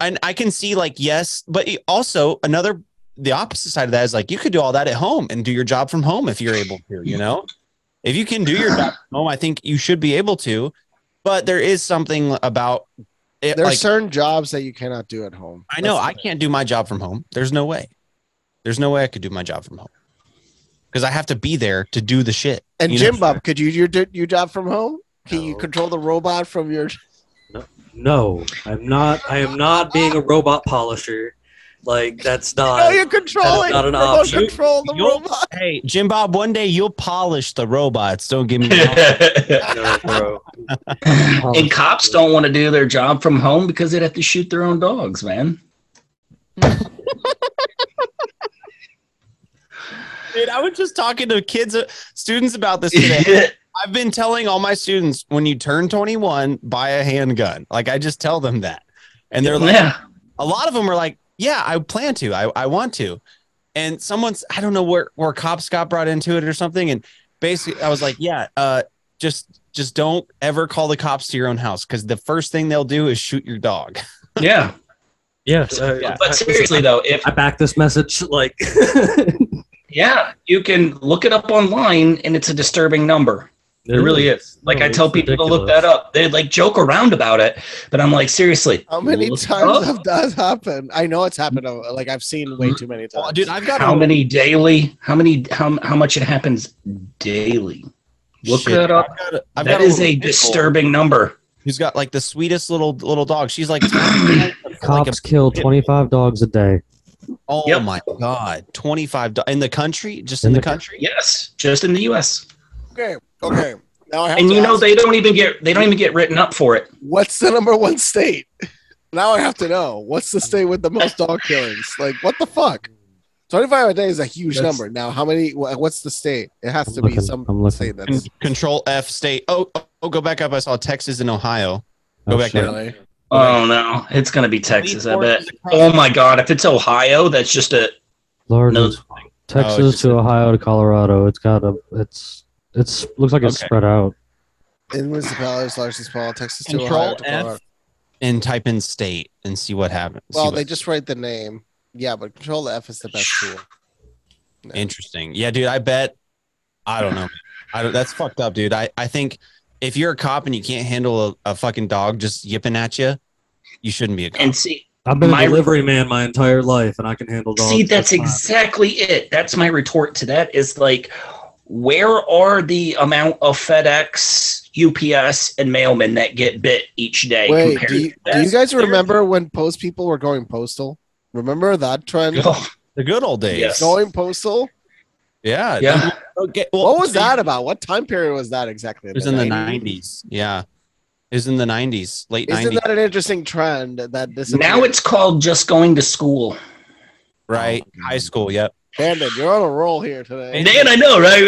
And I can see like, yes, but also the opposite side of that is like, you could do all that at home and do your job from home if you're able to, you know, if you can do your job from home, I think you should be able to, but there is something about it. There are certain jobs that you cannot do at home. I know I can't do my job from home. There's no way I could do my job from home because I have to be there to do the shit. And Jim Bob, could you do your job from home? Can you control the robot from your... No, I'm not. I am not being a robot polisher. Like that's not. No, you're controlling. Not an option. Control the robot. Hey, Jim Bob, one day you'll polish the robots. Don't give me. No, bro. And cops don't want to do their job from home because they'd have to shoot their own dogs, man. Dude, I was just talking to students about this today. I've been telling all my students, when you turn 21, buy a handgun. Like, I just tell them that. And they're like, a lot of them are like, yeah, I plan to. I want to. And I don't know where cops got brought into it or something. And basically, I was like, yeah, just don't ever call the cops to your own house, because the first thing they'll do is shoot your dog. Yeah. Yes. Yeah. But seriously, though, if I back this message, like, yeah, you can look it up online and it's a disturbing number. It really is. Like, I tell people ridiculous to look that up. They like joke around about it, but I'm like, seriously. How many times have that happened? I know it's happened. Like, I've seen way too many times. Oh, dude, I've got how many daily? How much it happens daily? Look that up. That is a disturbing number. Who's got like the sweetest little dog? She's like, cops kill 25 dogs a day. Oh yep. My God, 25 in the country? Just in the country? Yes, just in the U.S. Okay. Now I have and to you know they don't even get written up for it. What's the number one state? Now I have to know. What's the state with the most dog killings? Like, what the fuck? 25 a day is a huge number. Now, how many? What's the state? It has to be some state that's Control F state. Oh, go back up. I saw Texas and Ohio. Go back down. Really? Oh no, it's gonna be Texas. I bet. Oh my God, if it's Ohio, that's just a large. No. Texas to Ohio to Colorado. It looks like it's spread out. In municipalities, largest small, Texas to Ohio to Colorado. And type in state and see what happens. Well, they just write the name. Yeah, but Control F is the best tool. No. Interesting. Yeah, dude, I bet. I don't know. That's fucked up, dude. I think if you're a cop and you can't handle a fucking dog just yipping at you, you shouldn't be a cop. And see, I've been a delivery man my entire life, and I can handle dogs. See, that's exactly it. That's my retort to that is like, where are the amount of FedEx, UPS, and mailmen that get bit each day? Wait, do you guys remember when post people were going postal? Remember that trend? Oh, the good old days. Yes. Going postal? Yeah. Okay. Well, what was that about? What time period was that exactly? It was in the 90s. Yeah. It was in the 90s, late 90s. Isn't that an interesting trend? Now it's called just going to school. Right. Oh. High school, yep. Bandit, you're on a roll here today. Dan, I know, right?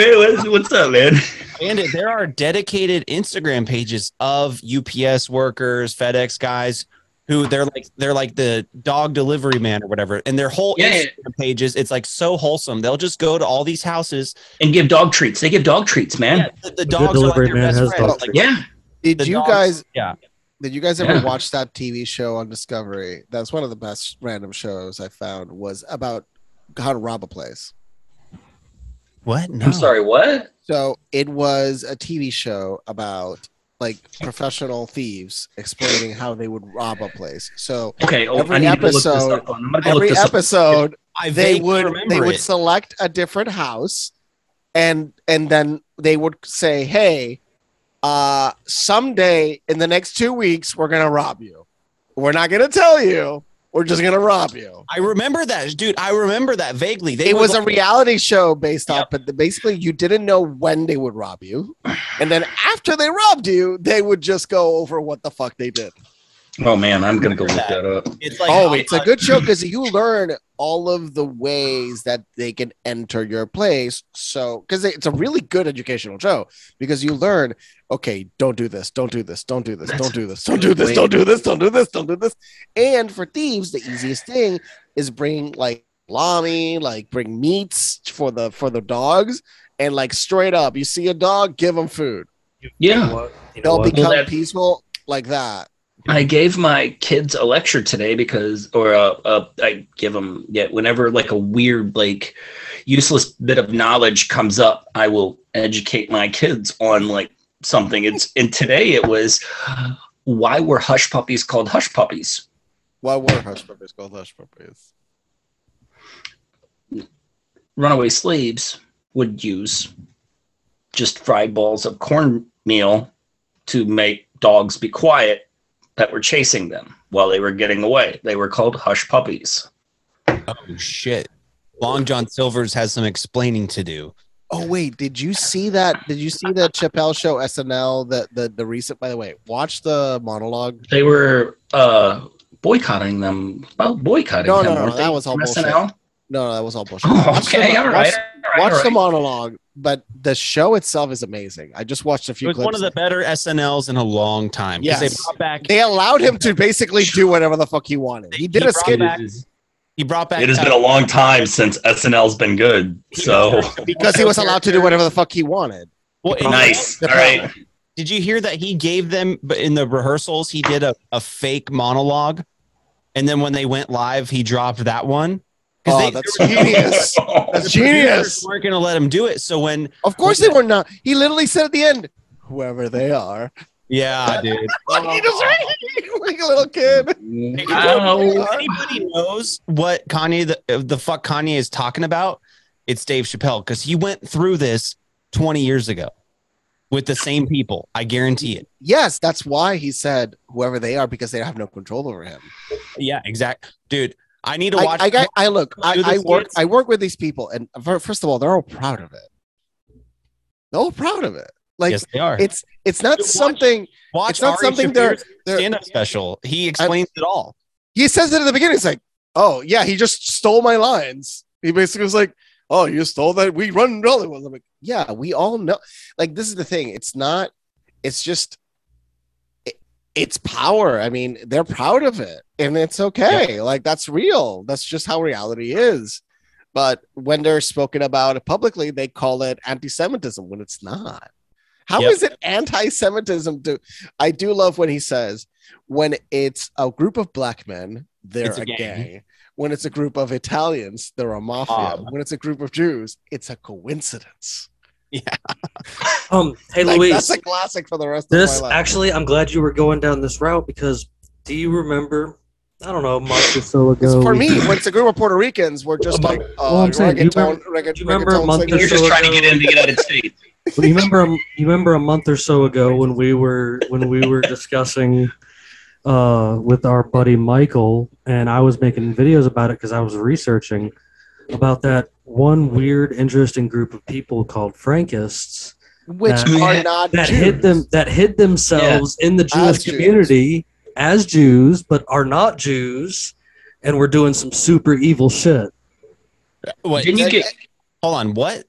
What's up, man? Bandit, there are dedicated Instagram pages of UPS workers, FedEx guys, who they're like the dog delivery man or whatever, and their whole Instagram pages, it's like so wholesome. They'll just go to all these houses and give dog treats. They give dog treats, man. Yeah, the dogs are like their best friends. Like, yeah. Did you guys ever watch that TV show on Discovery? That's one of the best random shows I found. Was about how to rob a place. What? No. I'm sorry, what? So it was a TV show about like professional thieves explaining how they would rob a place. So every episode they would select a different house and then they would say, hey, someday in the next 2 weeks we're gonna rob you. We're not gonna tell you. We're just going to rob you. I remember that, dude. I remember that vaguely. It was a reality show based off, but basically you didn't know when they would rob you. And then after they robbed you, they would just go over what the fuck they did. Oh, man, I'm going to go look that up. It's like it's a good show because you learn all of the ways that they can enter your place. So, because it's a really good educational show because you learn, okay, don't do this, don't do this, don't do this, don't do this, don't do this, don't do this, don't do this, don't do this. And for thieves, the easiest thing is bring like salami, like bring meats for the dogs, and like straight up, you see a dog, give them food. Yeah, they'll become peaceful like that. I gave my kids a lecture today I give them whenever like a weird like useless bit of knowledge comes up, I will educate my kids on like something. And today it was why were hush puppies called hush puppies? Why were hush puppies called hush puppies? Runaway slaves would use just fried balls of cornmeal to make dogs be quiet that were chasing them while they were getting away. They were called hush puppies. Oh, shit. Long John Silver's has some explaining to do. Oh, wait. Did you see that? Did you see the Chappelle Show SNL, the recent, by the way, watch the monologue? They were boycotting them. Well, No, that was all bullshit. No, that was all bullshit. Oh, okay, watch the monologue. But the show itself is amazing. I just watched a few clips. It was one of the better SNLs in a long time. Yes. They allowed him to basically do whatever the fuck he wanted. He did a skit. He brought back. It has been a long time since SNL's been good. So because he was allowed to do whatever the fuck he wanted. Well, nice. All right. Did you hear that he gave them, but in the rehearsals, he did a fake monologue, and then when they went live, he dropped that one. Oh, that's genius. That's genius. Weren't going to let him do it. So when, of course, they were not. He literally said at the end, "Whoever they are." Yeah, dude. He just like a little kid. I don't know. If anybody knows what Kanye, the fuck Kanye is talking about, it's Dave Chappelle, because he went through this 20 years ago with the same people. I guarantee it. Yes, that's why he said whoever they are, because they have no control over him. Yeah, exactly, dude. I need to watch. I work with these people, and first of all, they're all proud of it. They're all proud of it. Like, yes, they are. It's not something. Watch it's not something. Their stand-up special. He explains it all. He says it at the beginning. It's like, oh yeah, he just stole my lines. He basically was like, oh, you stole that. We run Nollywood. I'm like, yeah, we all know. Like, this is the thing. It's not. It's just. It's power. I mean, they're proud of it, and it's okay. Yeah. Like, that's real. That's just how reality is. But when they're spoken about publicly, they call it anti-Semitism when it's not. How is it anti-Semitism? I do love when he says, when it's a group of black men, they're a gang. When it's a group of Italians, they're a mafia. When it's a group of Jews, it's a coincidence. Yeah. Hey, like, Luis. That's a classic for the rest of my life. Actually, I'm glad you were going down this route, because do you remember, I don't know, a month or so ago? For me, when it's a group of Puerto Ricans, we're just like, reggaeton. You're just trying to get in the United States. Well, you remember a month or so ago when we were discussing with our buddy Michael, and I was making videos about it because I was researching about that one weird, interesting group of people called Frankists, which hid themselves in the Jewish community as Jews, but are not Jews, and were doing some super evil shit. What? Hold on, what?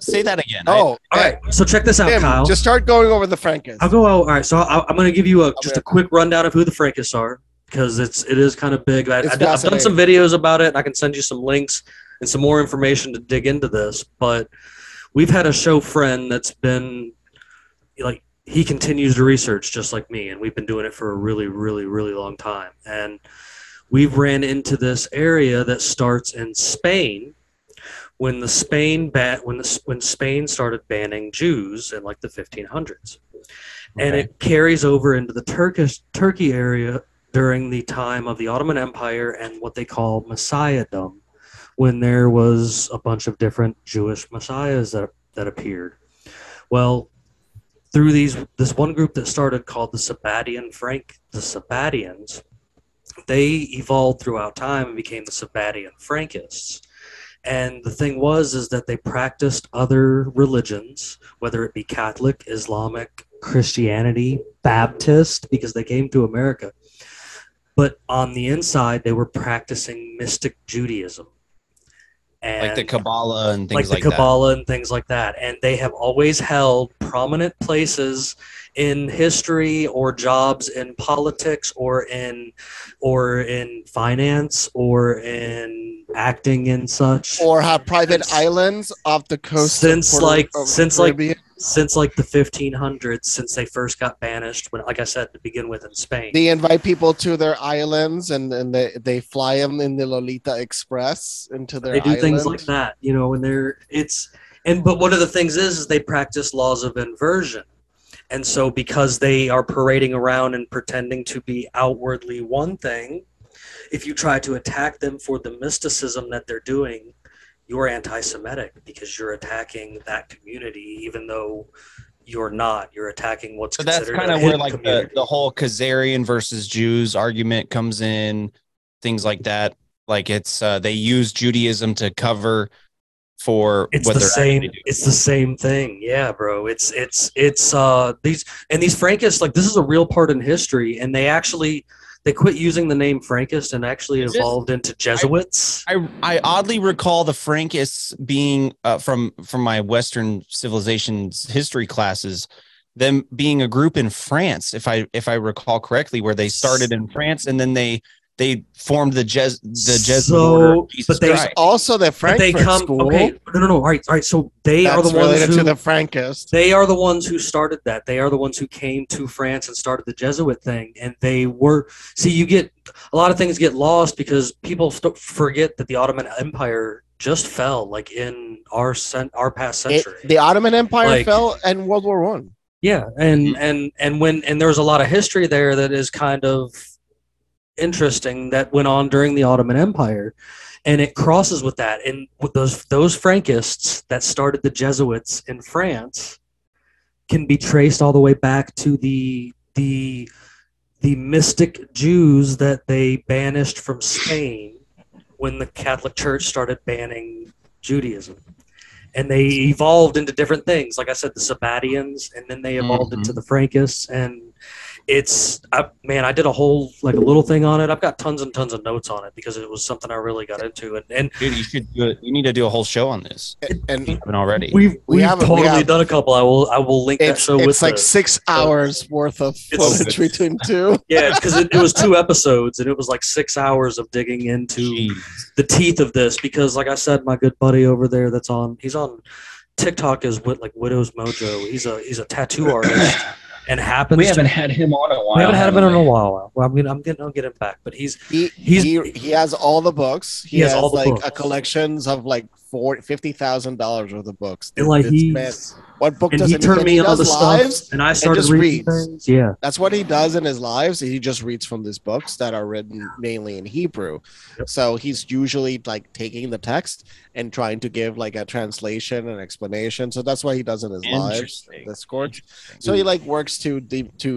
Say that again. Oh, all right. So check this out, Kyle. Just start going over the Frankists. I'll go. All right. So I'm going to give you a quick rundown of who the Frankists are, because it is kind of big. I've done some videos about it. I can send you some links and some more information to dig into this. But we've had a show friend that's been like, he continues to research just like me, and we've been doing it for a really, really, really long time. And we've ran into this area that starts in Spain. When Spain started banning Jews in like the 1500s, and it carries over into the Turkey area during the time of the Ottoman Empire and what they call Messiahdom, when there was a bunch of different Jewish messiahs that appeared. Well, through this one group that started called the Sabbateans, they evolved throughout time and became the Sabbatean Frankists. And the thing was that they practiced other religions, whether it be Catholic, Islamic, Christianity, Baptist, because they came to America. But on the inside, they were practicing mystic Judaism. And like the Kabbalah and things like that. And they have always held prominent places in history or jobs in politics or in finance or in acting and such, or have private islands off the coast since the 1500s, since they first got banished, when, like I said to begin with, in Spain. They invite people to their islands, and they fly them in the Lolita Express into their islands. They do things like that, you know, and but one of the things is they practice laws of inversion. And so because they are parading around and pretending to be outwardly one thing, if you try to attack them for the mysticism that they're doing, you're anti-Semitic, because you're attacking that community, even though you're not. You're attacking what's considered. So that's kind of where like the whole Khazarian versus Jews argument comes in, things like that. Like it's they use Judaism to cover for it's the same thing. Yeah, bro. These Frankists, like, this is a real part in history, and they quit using the name Frankist and actually evolved into Jesuits. I oddly recall the Frankists being from my Western civilization's history classes, them being a group in France, if I recall correctly, where they started in France, and then they They formed the Jesuit order. But there's also the Frankfurt school. Okay, no. All right. So they are the ones related to the Frankists. They are the ones who started that. They are the ones who came to France and started the Jesuit thing. And they were you get a lot of things get lost because people forget that the Ottoman Empire just fell, like in our past century. The Ottoman Empire fell in World War I. Yeah, and there's a lot of history there that is kind of interesting that went on during the Ottoman Empire, and it crosses with that, and with those Frankists that started the Jesuits in France can be traced all the way back to the mystic Jews that they banished from Spain when the Catholic Church started banning Judaism, and they evolved into different things, like I said, the Sabbateans, and then they evolved into the Frankists. And I did a whole little thing on it. I've got tons and tons of notes on it because it was something I really got into. And dude, you need to do a whole show on this. And haven't already. We've done a couple. I will link that show with. It's 6 hours worth of footage between two. Yeah, because it was 2 episodes and it was 6 hours of digging into the teeth of this. Because like I said, my good buddy over there he's on TikTok is with Widow's Mojo. He's a tattoo artist. And happens. We haven't had him on a while. We haven't had him in a while. Well, I'll get him back. But he has all the books. He has all the books. A collections of $50,000 worth of books. Dude, and what book does he turn me on the lives? And I started reading things. Yeah, that's what he does in his lives. He just reads from these books that are written mainly in Hebrew. Yep. So he's usually taking the text and trying to give a translation and explanation. So that's what he does in his lives. Discord. So he works to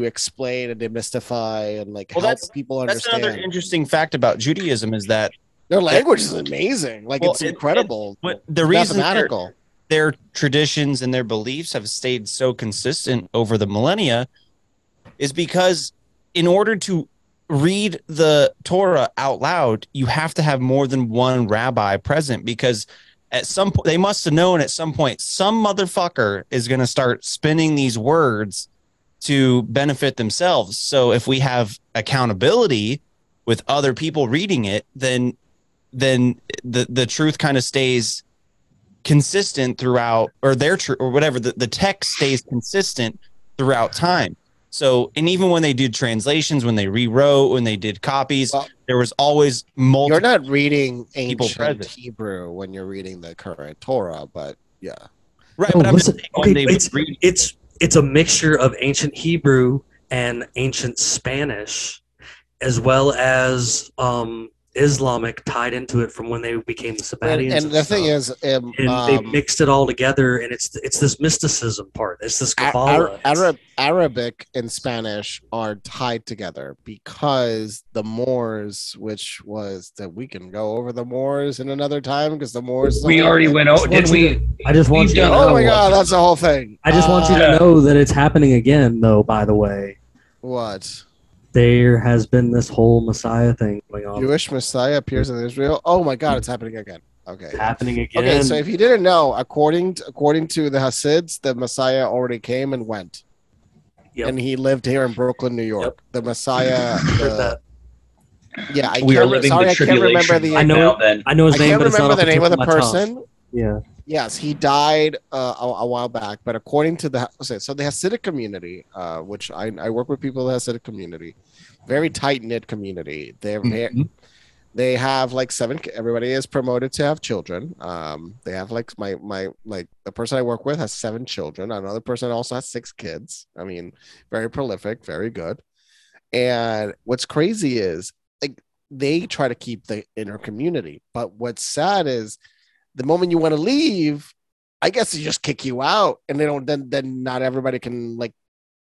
explain and demystify and help people understand. That's another interesting fact about Judaism is that their language is amazing. It's incredible. Mathematical. Their traditions and their beliefs have stayed so consistent over the millennia is because in order to read the Torah out loud, you have to have more than one rabbi present, because at some point they must have known at some point some motherfucker is going to start spinning these words to benefit themselves. So if we have accountability with other people reading it, then the truth kind of stays consistent throughout, or the text stays consistent throughout time. So, and even when they did translations, when they rewrote, when they did copies, there was always multiple. You're not reading ancient Hebrew when you're reading the current Torah, but yeah, right. No, but I'm just saying, it's a mixture of ancient Hebrew and ancient Spanish, as well as Islamic tied into it from when they became the Sabbateans. And the thing is, they mixed it all together, and it's this mysticism part. It's this Kabbalah. Arabic and Spanish are tied together because the Moors, which was that we can go over the Moors in another time because the Moors. We already went over. Did we? I just want you to know. Oh my God, that's the whole thing. I just want you to know that it's happening again, though. By the way, what? There has been this whole Messiah thing going on. Jewish Messiah appears in Israel. Oh my God, it's happening again. Okay, it's happening again. Okay, so if you didn't know, according to the Hasids, the Messiah already came and went, and he lived here in Brooklyn, New York. Yep. The Messiah. Yeah, I can't remember the. I know his name. I can't remember the name of the person. Tongue. Yeah. Yes, he died a while back, but according to the Hasidic community, which I work with people in the Hasidic community, very tight-knit community. They have 7. Everybody is promoted to have children. They have the person I work with has 7 children. Another person also has 6 kids. I mean, very prolific, very good. And what's crazy is they try to keep the inner community, but what's sad is, the moment you want to leave, I guess they just kick you out, and they don't. Then not everybody can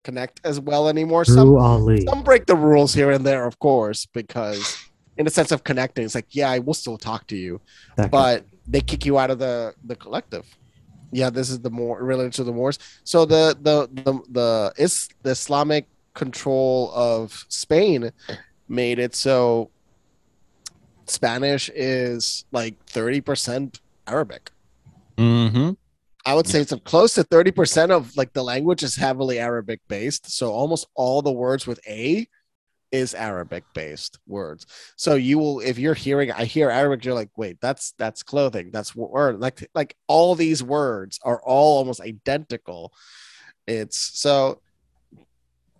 connect as well anymore. Some break the rules here and there, of course, because in the sense of connecting, it's I will still talk to you, but they kick you out of the collective. Yeah, this is the more related to the Moors. So the Islamic control of Spain made it so Spanish is 30%. Arabic. Mm-hmm. I would say it's close to 30% of the language is heavily Arabic based. So almost all the words with A is Arabic based words. So you will, if you're hearing, I hear Arabic, you're like, wait, that's clothing. That's word. Like all these words are all almost identical. It's so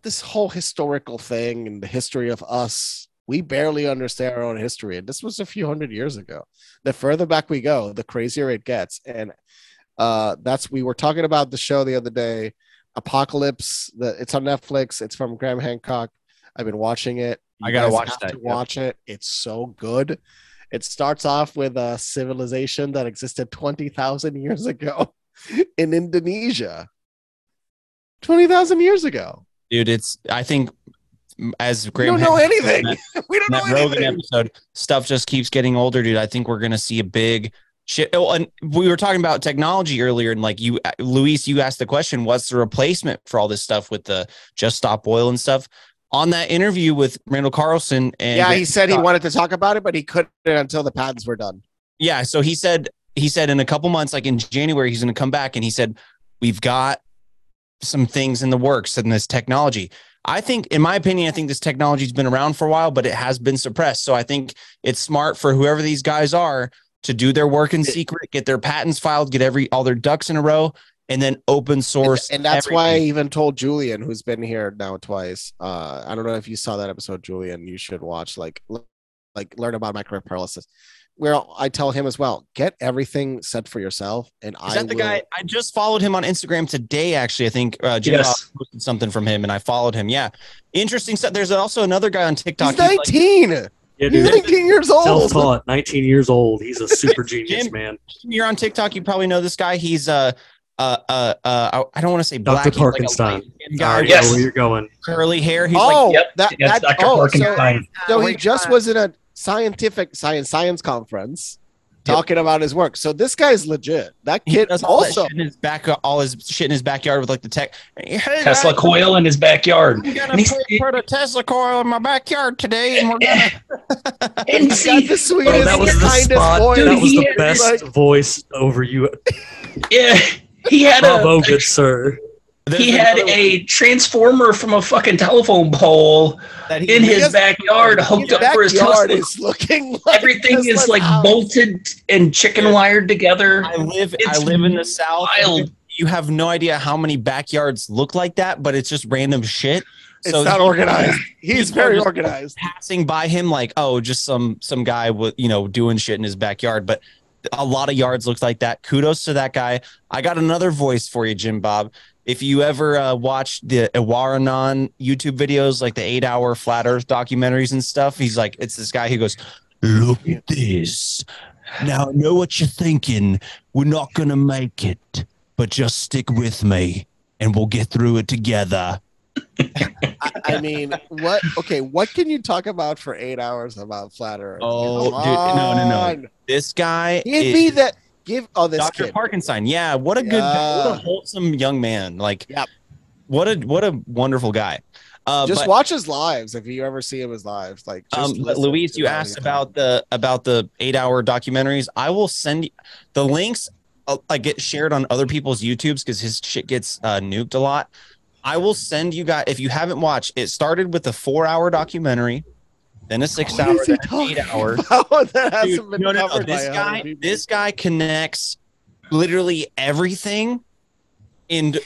this whole historical thing and the history of us, we barely understand our own history. And this was a few hundred years ago. The further back we go, the crazier it gets. And we were talking about the show the other day, Apocalypse. It's on Netflix. It's from Graham Hancock. I've been watching it. I gotta watch that. Watch it. It's so good. It starts off with a civilization that existed 20,000 years ago in Indonesia. 20,000 years ago. Dude, I think as Graham, we don't know anything. We don't know anything. Rogan episode, stuff just keeps getting older, dude. I think we're going to see a big shit. Oh, and we were talking about technology earlier, and like you, Luis, you asked the question, what's the replacement for all this stuff with the Just Stop Oil and stuff? On that interview with Randall Carlson. And yeah, he said he wanted to talk about it, but he couldn't until the patents were done. Yeah, so he said in a couple months, like in January, he's going to come back, and he said, we've got some things in the works in this technology. I think, in my opinion, I think this technology has been around for a while, but it has been suppressed. So I think it's smart for whoever these guys are to do their work in secret, get their patents filed, get all their ducks in a row, and then open source. And that's everything. Why I even told Julian, who's been here now twice. I don't know if you saw that episode, Julian. You should watch, like learn about microparalysis. Where I tell him as well, get everything set for yourself. And is that the guy? I just followed him on Instagram today, actually. I think Jim posted something from him, and I followed him. Yeah, interesting stuff. There's also another guy on TikTok. He's 19. He's 19 years old. Self-taught, 19 years old. He's a super genius, Jim, man. You're on TikTok. You probably know this guy. He's I don't want to say Dr. Parkenstein. Yes, where you're going? Curly hair. He's Dr. Parkenstein. So he just was in a science conference talking about his work. So this guy's legit. That kid does all his shit in his backyard with like the tech. Tesla coil in his backyard. I'm gonna put a Tesla coil in my backyard today, and we're gonna. And see, the sweetest, that was the spot. Voice. Dude, that was the best voice over you. Yeah, he had bravo, good sir. He had a transformer from a fucking telephone pole in his backyard hooked up for his Tesla. Is looking like everything is like bolted and chicken wired together. I live in the South. You have no idea how many backyards look like that, but it's just random shit. So it's not organized. He's very organized. Passing by him like, oh, just some guy with doing shit in his backyard, but a lot of yards look like that. Kudos to that guy. I got another voice for you, Jim Bob. If you ever watch the Awaranon YouTube videos, like the 8-hour Flat Earth documentaries and stuff, he's like, it's this guy who goes, look at this. Now, I know what you're thinking. We're not going to make it, but just stick with me and we'll get through it together. I mean, what? Okay, what can you talk about for 8 hours about Flat Earth? Oh, dude, no. This guy. Dr. Parkenstein. Yeah, what a good, what a wholesome young man. Like, what a wonderful guy. Just watch his lives if you ever see him as lives. Like, Luis, you asked about the 8-hour documentaries. I will send you the links. I get shared on other people's YouTubes because his shit gets nuked a lot. I will send you guys, if you haven't watched. It started with a 4-hour documentary, then a 6-hour, then an 8-hour. This guy connects literally everything.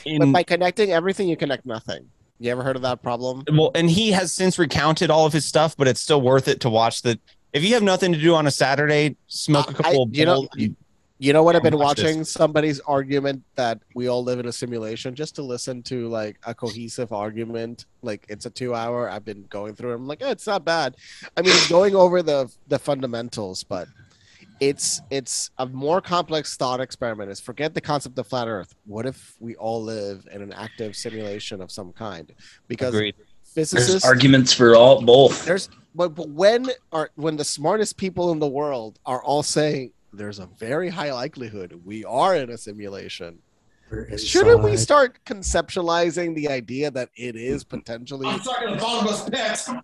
But by connecting everything, you connect nothing. You ever heard of that problem? Well, and he has since recounted all of his stuff, but it's still worth it to watch. That if you have nothing to do on a Saturday, smoke a couple of bowls. You know what? I've been watching somebody's argument that we all live in a simulation, just to listen to like a cohesive argument. Like, it's a 2-hour. I've been going through it. I'm like, it's not bad. I mean, going over the fundamentals, but it's a more complex thought experiment. Is forget the concept of flat Earth. What if we all live in an active simulation of some kind? Because agreed. Physicists, there's arguments for all both. But when the smartest people in the world are all saying, there's a very high likelihood we are in a simulation, shouldn't we start conceptualizing the idea that it is potentially? I'm stuck in a bottomless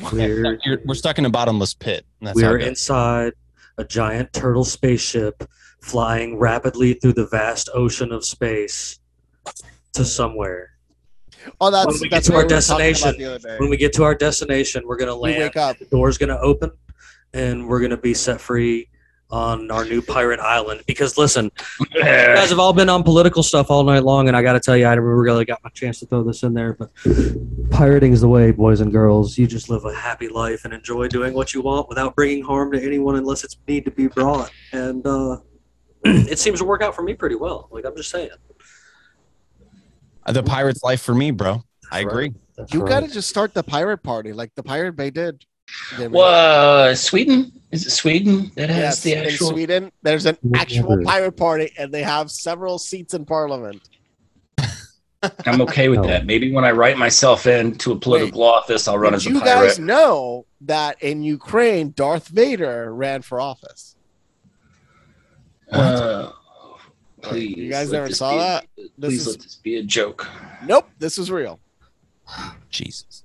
pit. We're stuck in a bottomless pit. We're inside a giant turtle spaceship flying rapidly through the vast ocean of space to somewhere. Oh, that's our destination. When we get to our destination, we're going to land. Wake up. The door's going to open, and we're going to be set free on our new pirate island. Because listen, you guys have all been on political stuff all night long, and I got to tell you, I never really got my chance to throw this in there, but pirating is the way, boys and girls. You just live a happy life and enjoy doing what you want without bringing harm to anyone unless it's need to be brought. And it seems to work out for me pretty well. Like, I'm just saying. The pirate's life for me, bro. I agree. That's you right. Got to just start the pirate party like the Pirate Bay did. Whoa, Sweden? Is it Sweden that has the actual? In Sweden, there's an actual pirate party, and they have several seats in parliament. I'm okay with that. Maybe when I write myself into a political office, I'll run as a pirate. Did you guys know that in Ukraine, Darth Vader ran for office? Please, you guys never saw that? Please let this be a joke. Nope, this is real. Jesus.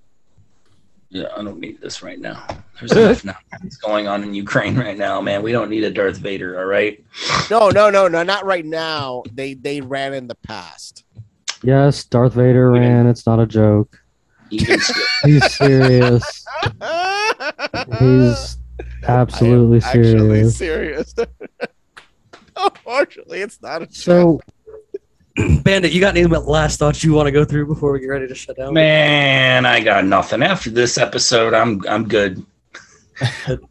Yeah, I don't need this right now. There's enough nonsense going on in Ukraine right now, man. We don't need a Darth Vader, all right? No, not right now. They ran in the past. Yes, Darth Vader ran. It's not a joke. He's serious. He's absolutely serious. Unfortunately, it's not a joke. So, Bandit, you got any last thoughts you want to go through before we get ready to shut down? Man, I got nothing. After this episode, I'm good.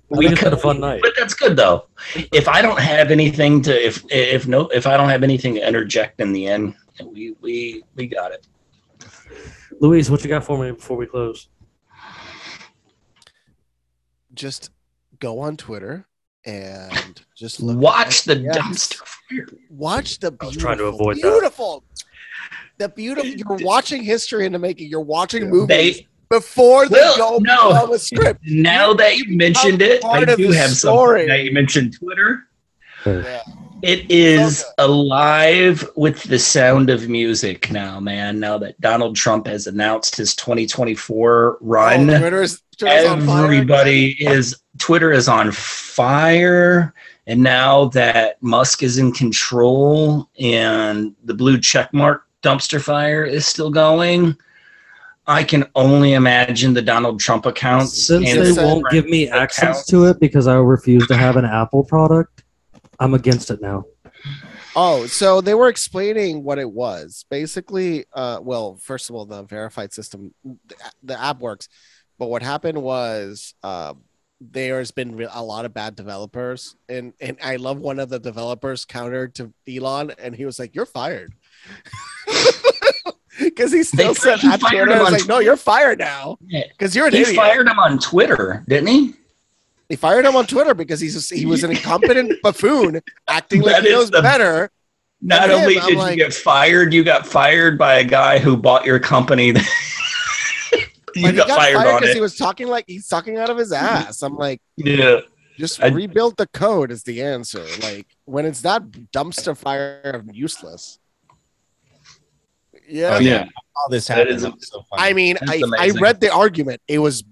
We just had a fun night. But that's good though. If I don't have anything to if I don't have anything to interject in the end, we got it. Luis, what you got for me before we close? Just go on Twitter and just watch the dumpster fire. Watch the beautiful. I was trying to avoid beautiful. That. The beautiful. You're watching history in the making. You're watching movies before they go on the script. Now that you mentioned it, I do have something. Now you mentioned Twitter. Yeah. It is alive with the sound of music now, man. Now that Donald Trump has announced his 2024 run, Twitter is on fire. And now that Musk is in control and the blue checkmark dumpster fire is still going, I can only imagine the Donald Trump accounts. Since they won't give me access to it because I refuse to have an Apple product, I'm against it now. Oh, so they were explaining what it was. Basically, first of all, the verified system, the app works. But what happened was there's been a lot of bad developers. And I love one of the developers countered to Elon, and he was like, you're fired. Because he still said, I'm fired. I was like, no, you're fired now. Because you're an idiot. He fired him on Twitter, didn't he? They fired him on Twitter because he was an incompetent buffoon acting like he knows better. Not only did you get fired, you got fired by a guy who bought your company. He got fired because he was talking like he's talking out of his ass. I'm like, just rebuild the code is the answer. Like when it's that dumpster fire, useless. Yeah, all this happens. So I mean, I read the argument. It was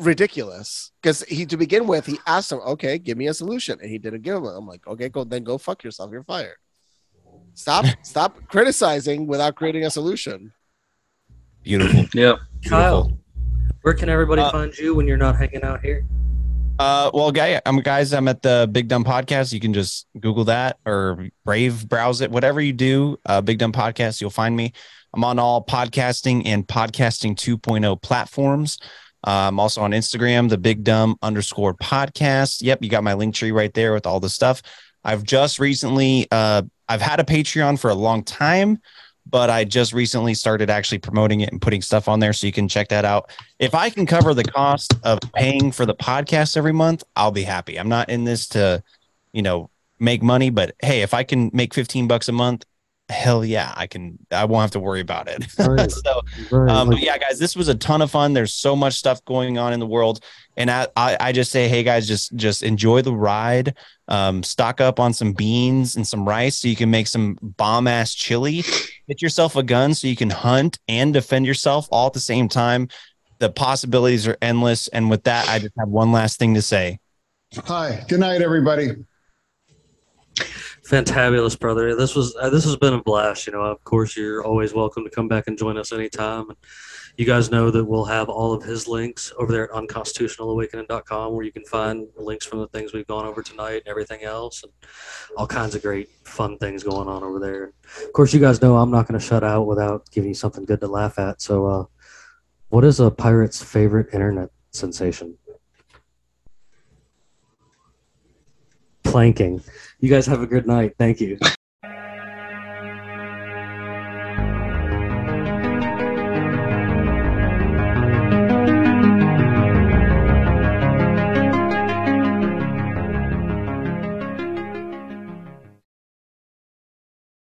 ridiculous because to begin with he asked him, okay, give me a solution, and he didn't give him one. I'm like, okay, go fuck yourself, you're fired. Stop criticizing without creating a solution. Beautiful. Kyle, where can everybody find you when you're not hanging out here? I'm at the Big Dumb Podcast. You can just Google that or Brave browse it, whatever you do. Big Dumb Podcast, you'll find me. I'm on all podcasting and podcasting 2.0 platforms. I'm also on Instagram, the Big Dumb _podcast. Yep, you got my link tree right there with all the stuff. I've just recently, I've had a Patreon for a long time, but I just recently started actually promoting it and putting stuff on there, so you can check that out. If I can cover the cost of paying for the podcast every month, I'll be happy. I'm not in this to, make money, but hey, if I can make $15 a month, hell yeah, I can. I won't have to worry about it. Right. But yeah, guys, this was a ton of fun. There's so much stuff going on in the world, and I just say, hey guys, just enjoy the ride. Stock up on some beans and some rice so you can make some bomb ass chili. Get yourself a gun so you can hunt and defend yourself all at the same time. The possibilities are endless. And with that, I just have one last thing to say. Hi. Good night, everybody. Fantabulous, brother. This has been a blast. You know, of course, you're always welcome to come back and join us anytime. And you guys know that we'll have all of his links over there at UnconstitutionalAwakening.com, where you can find links from the things we've gone over tonight and everything else, and all kinds of great fun things going on over there. Of course, you guys know I'm not going to shut out without giving you something good to laugh at. So what is a pirate's favorite internet sensation? Planking. You guys have a good night. Thank you.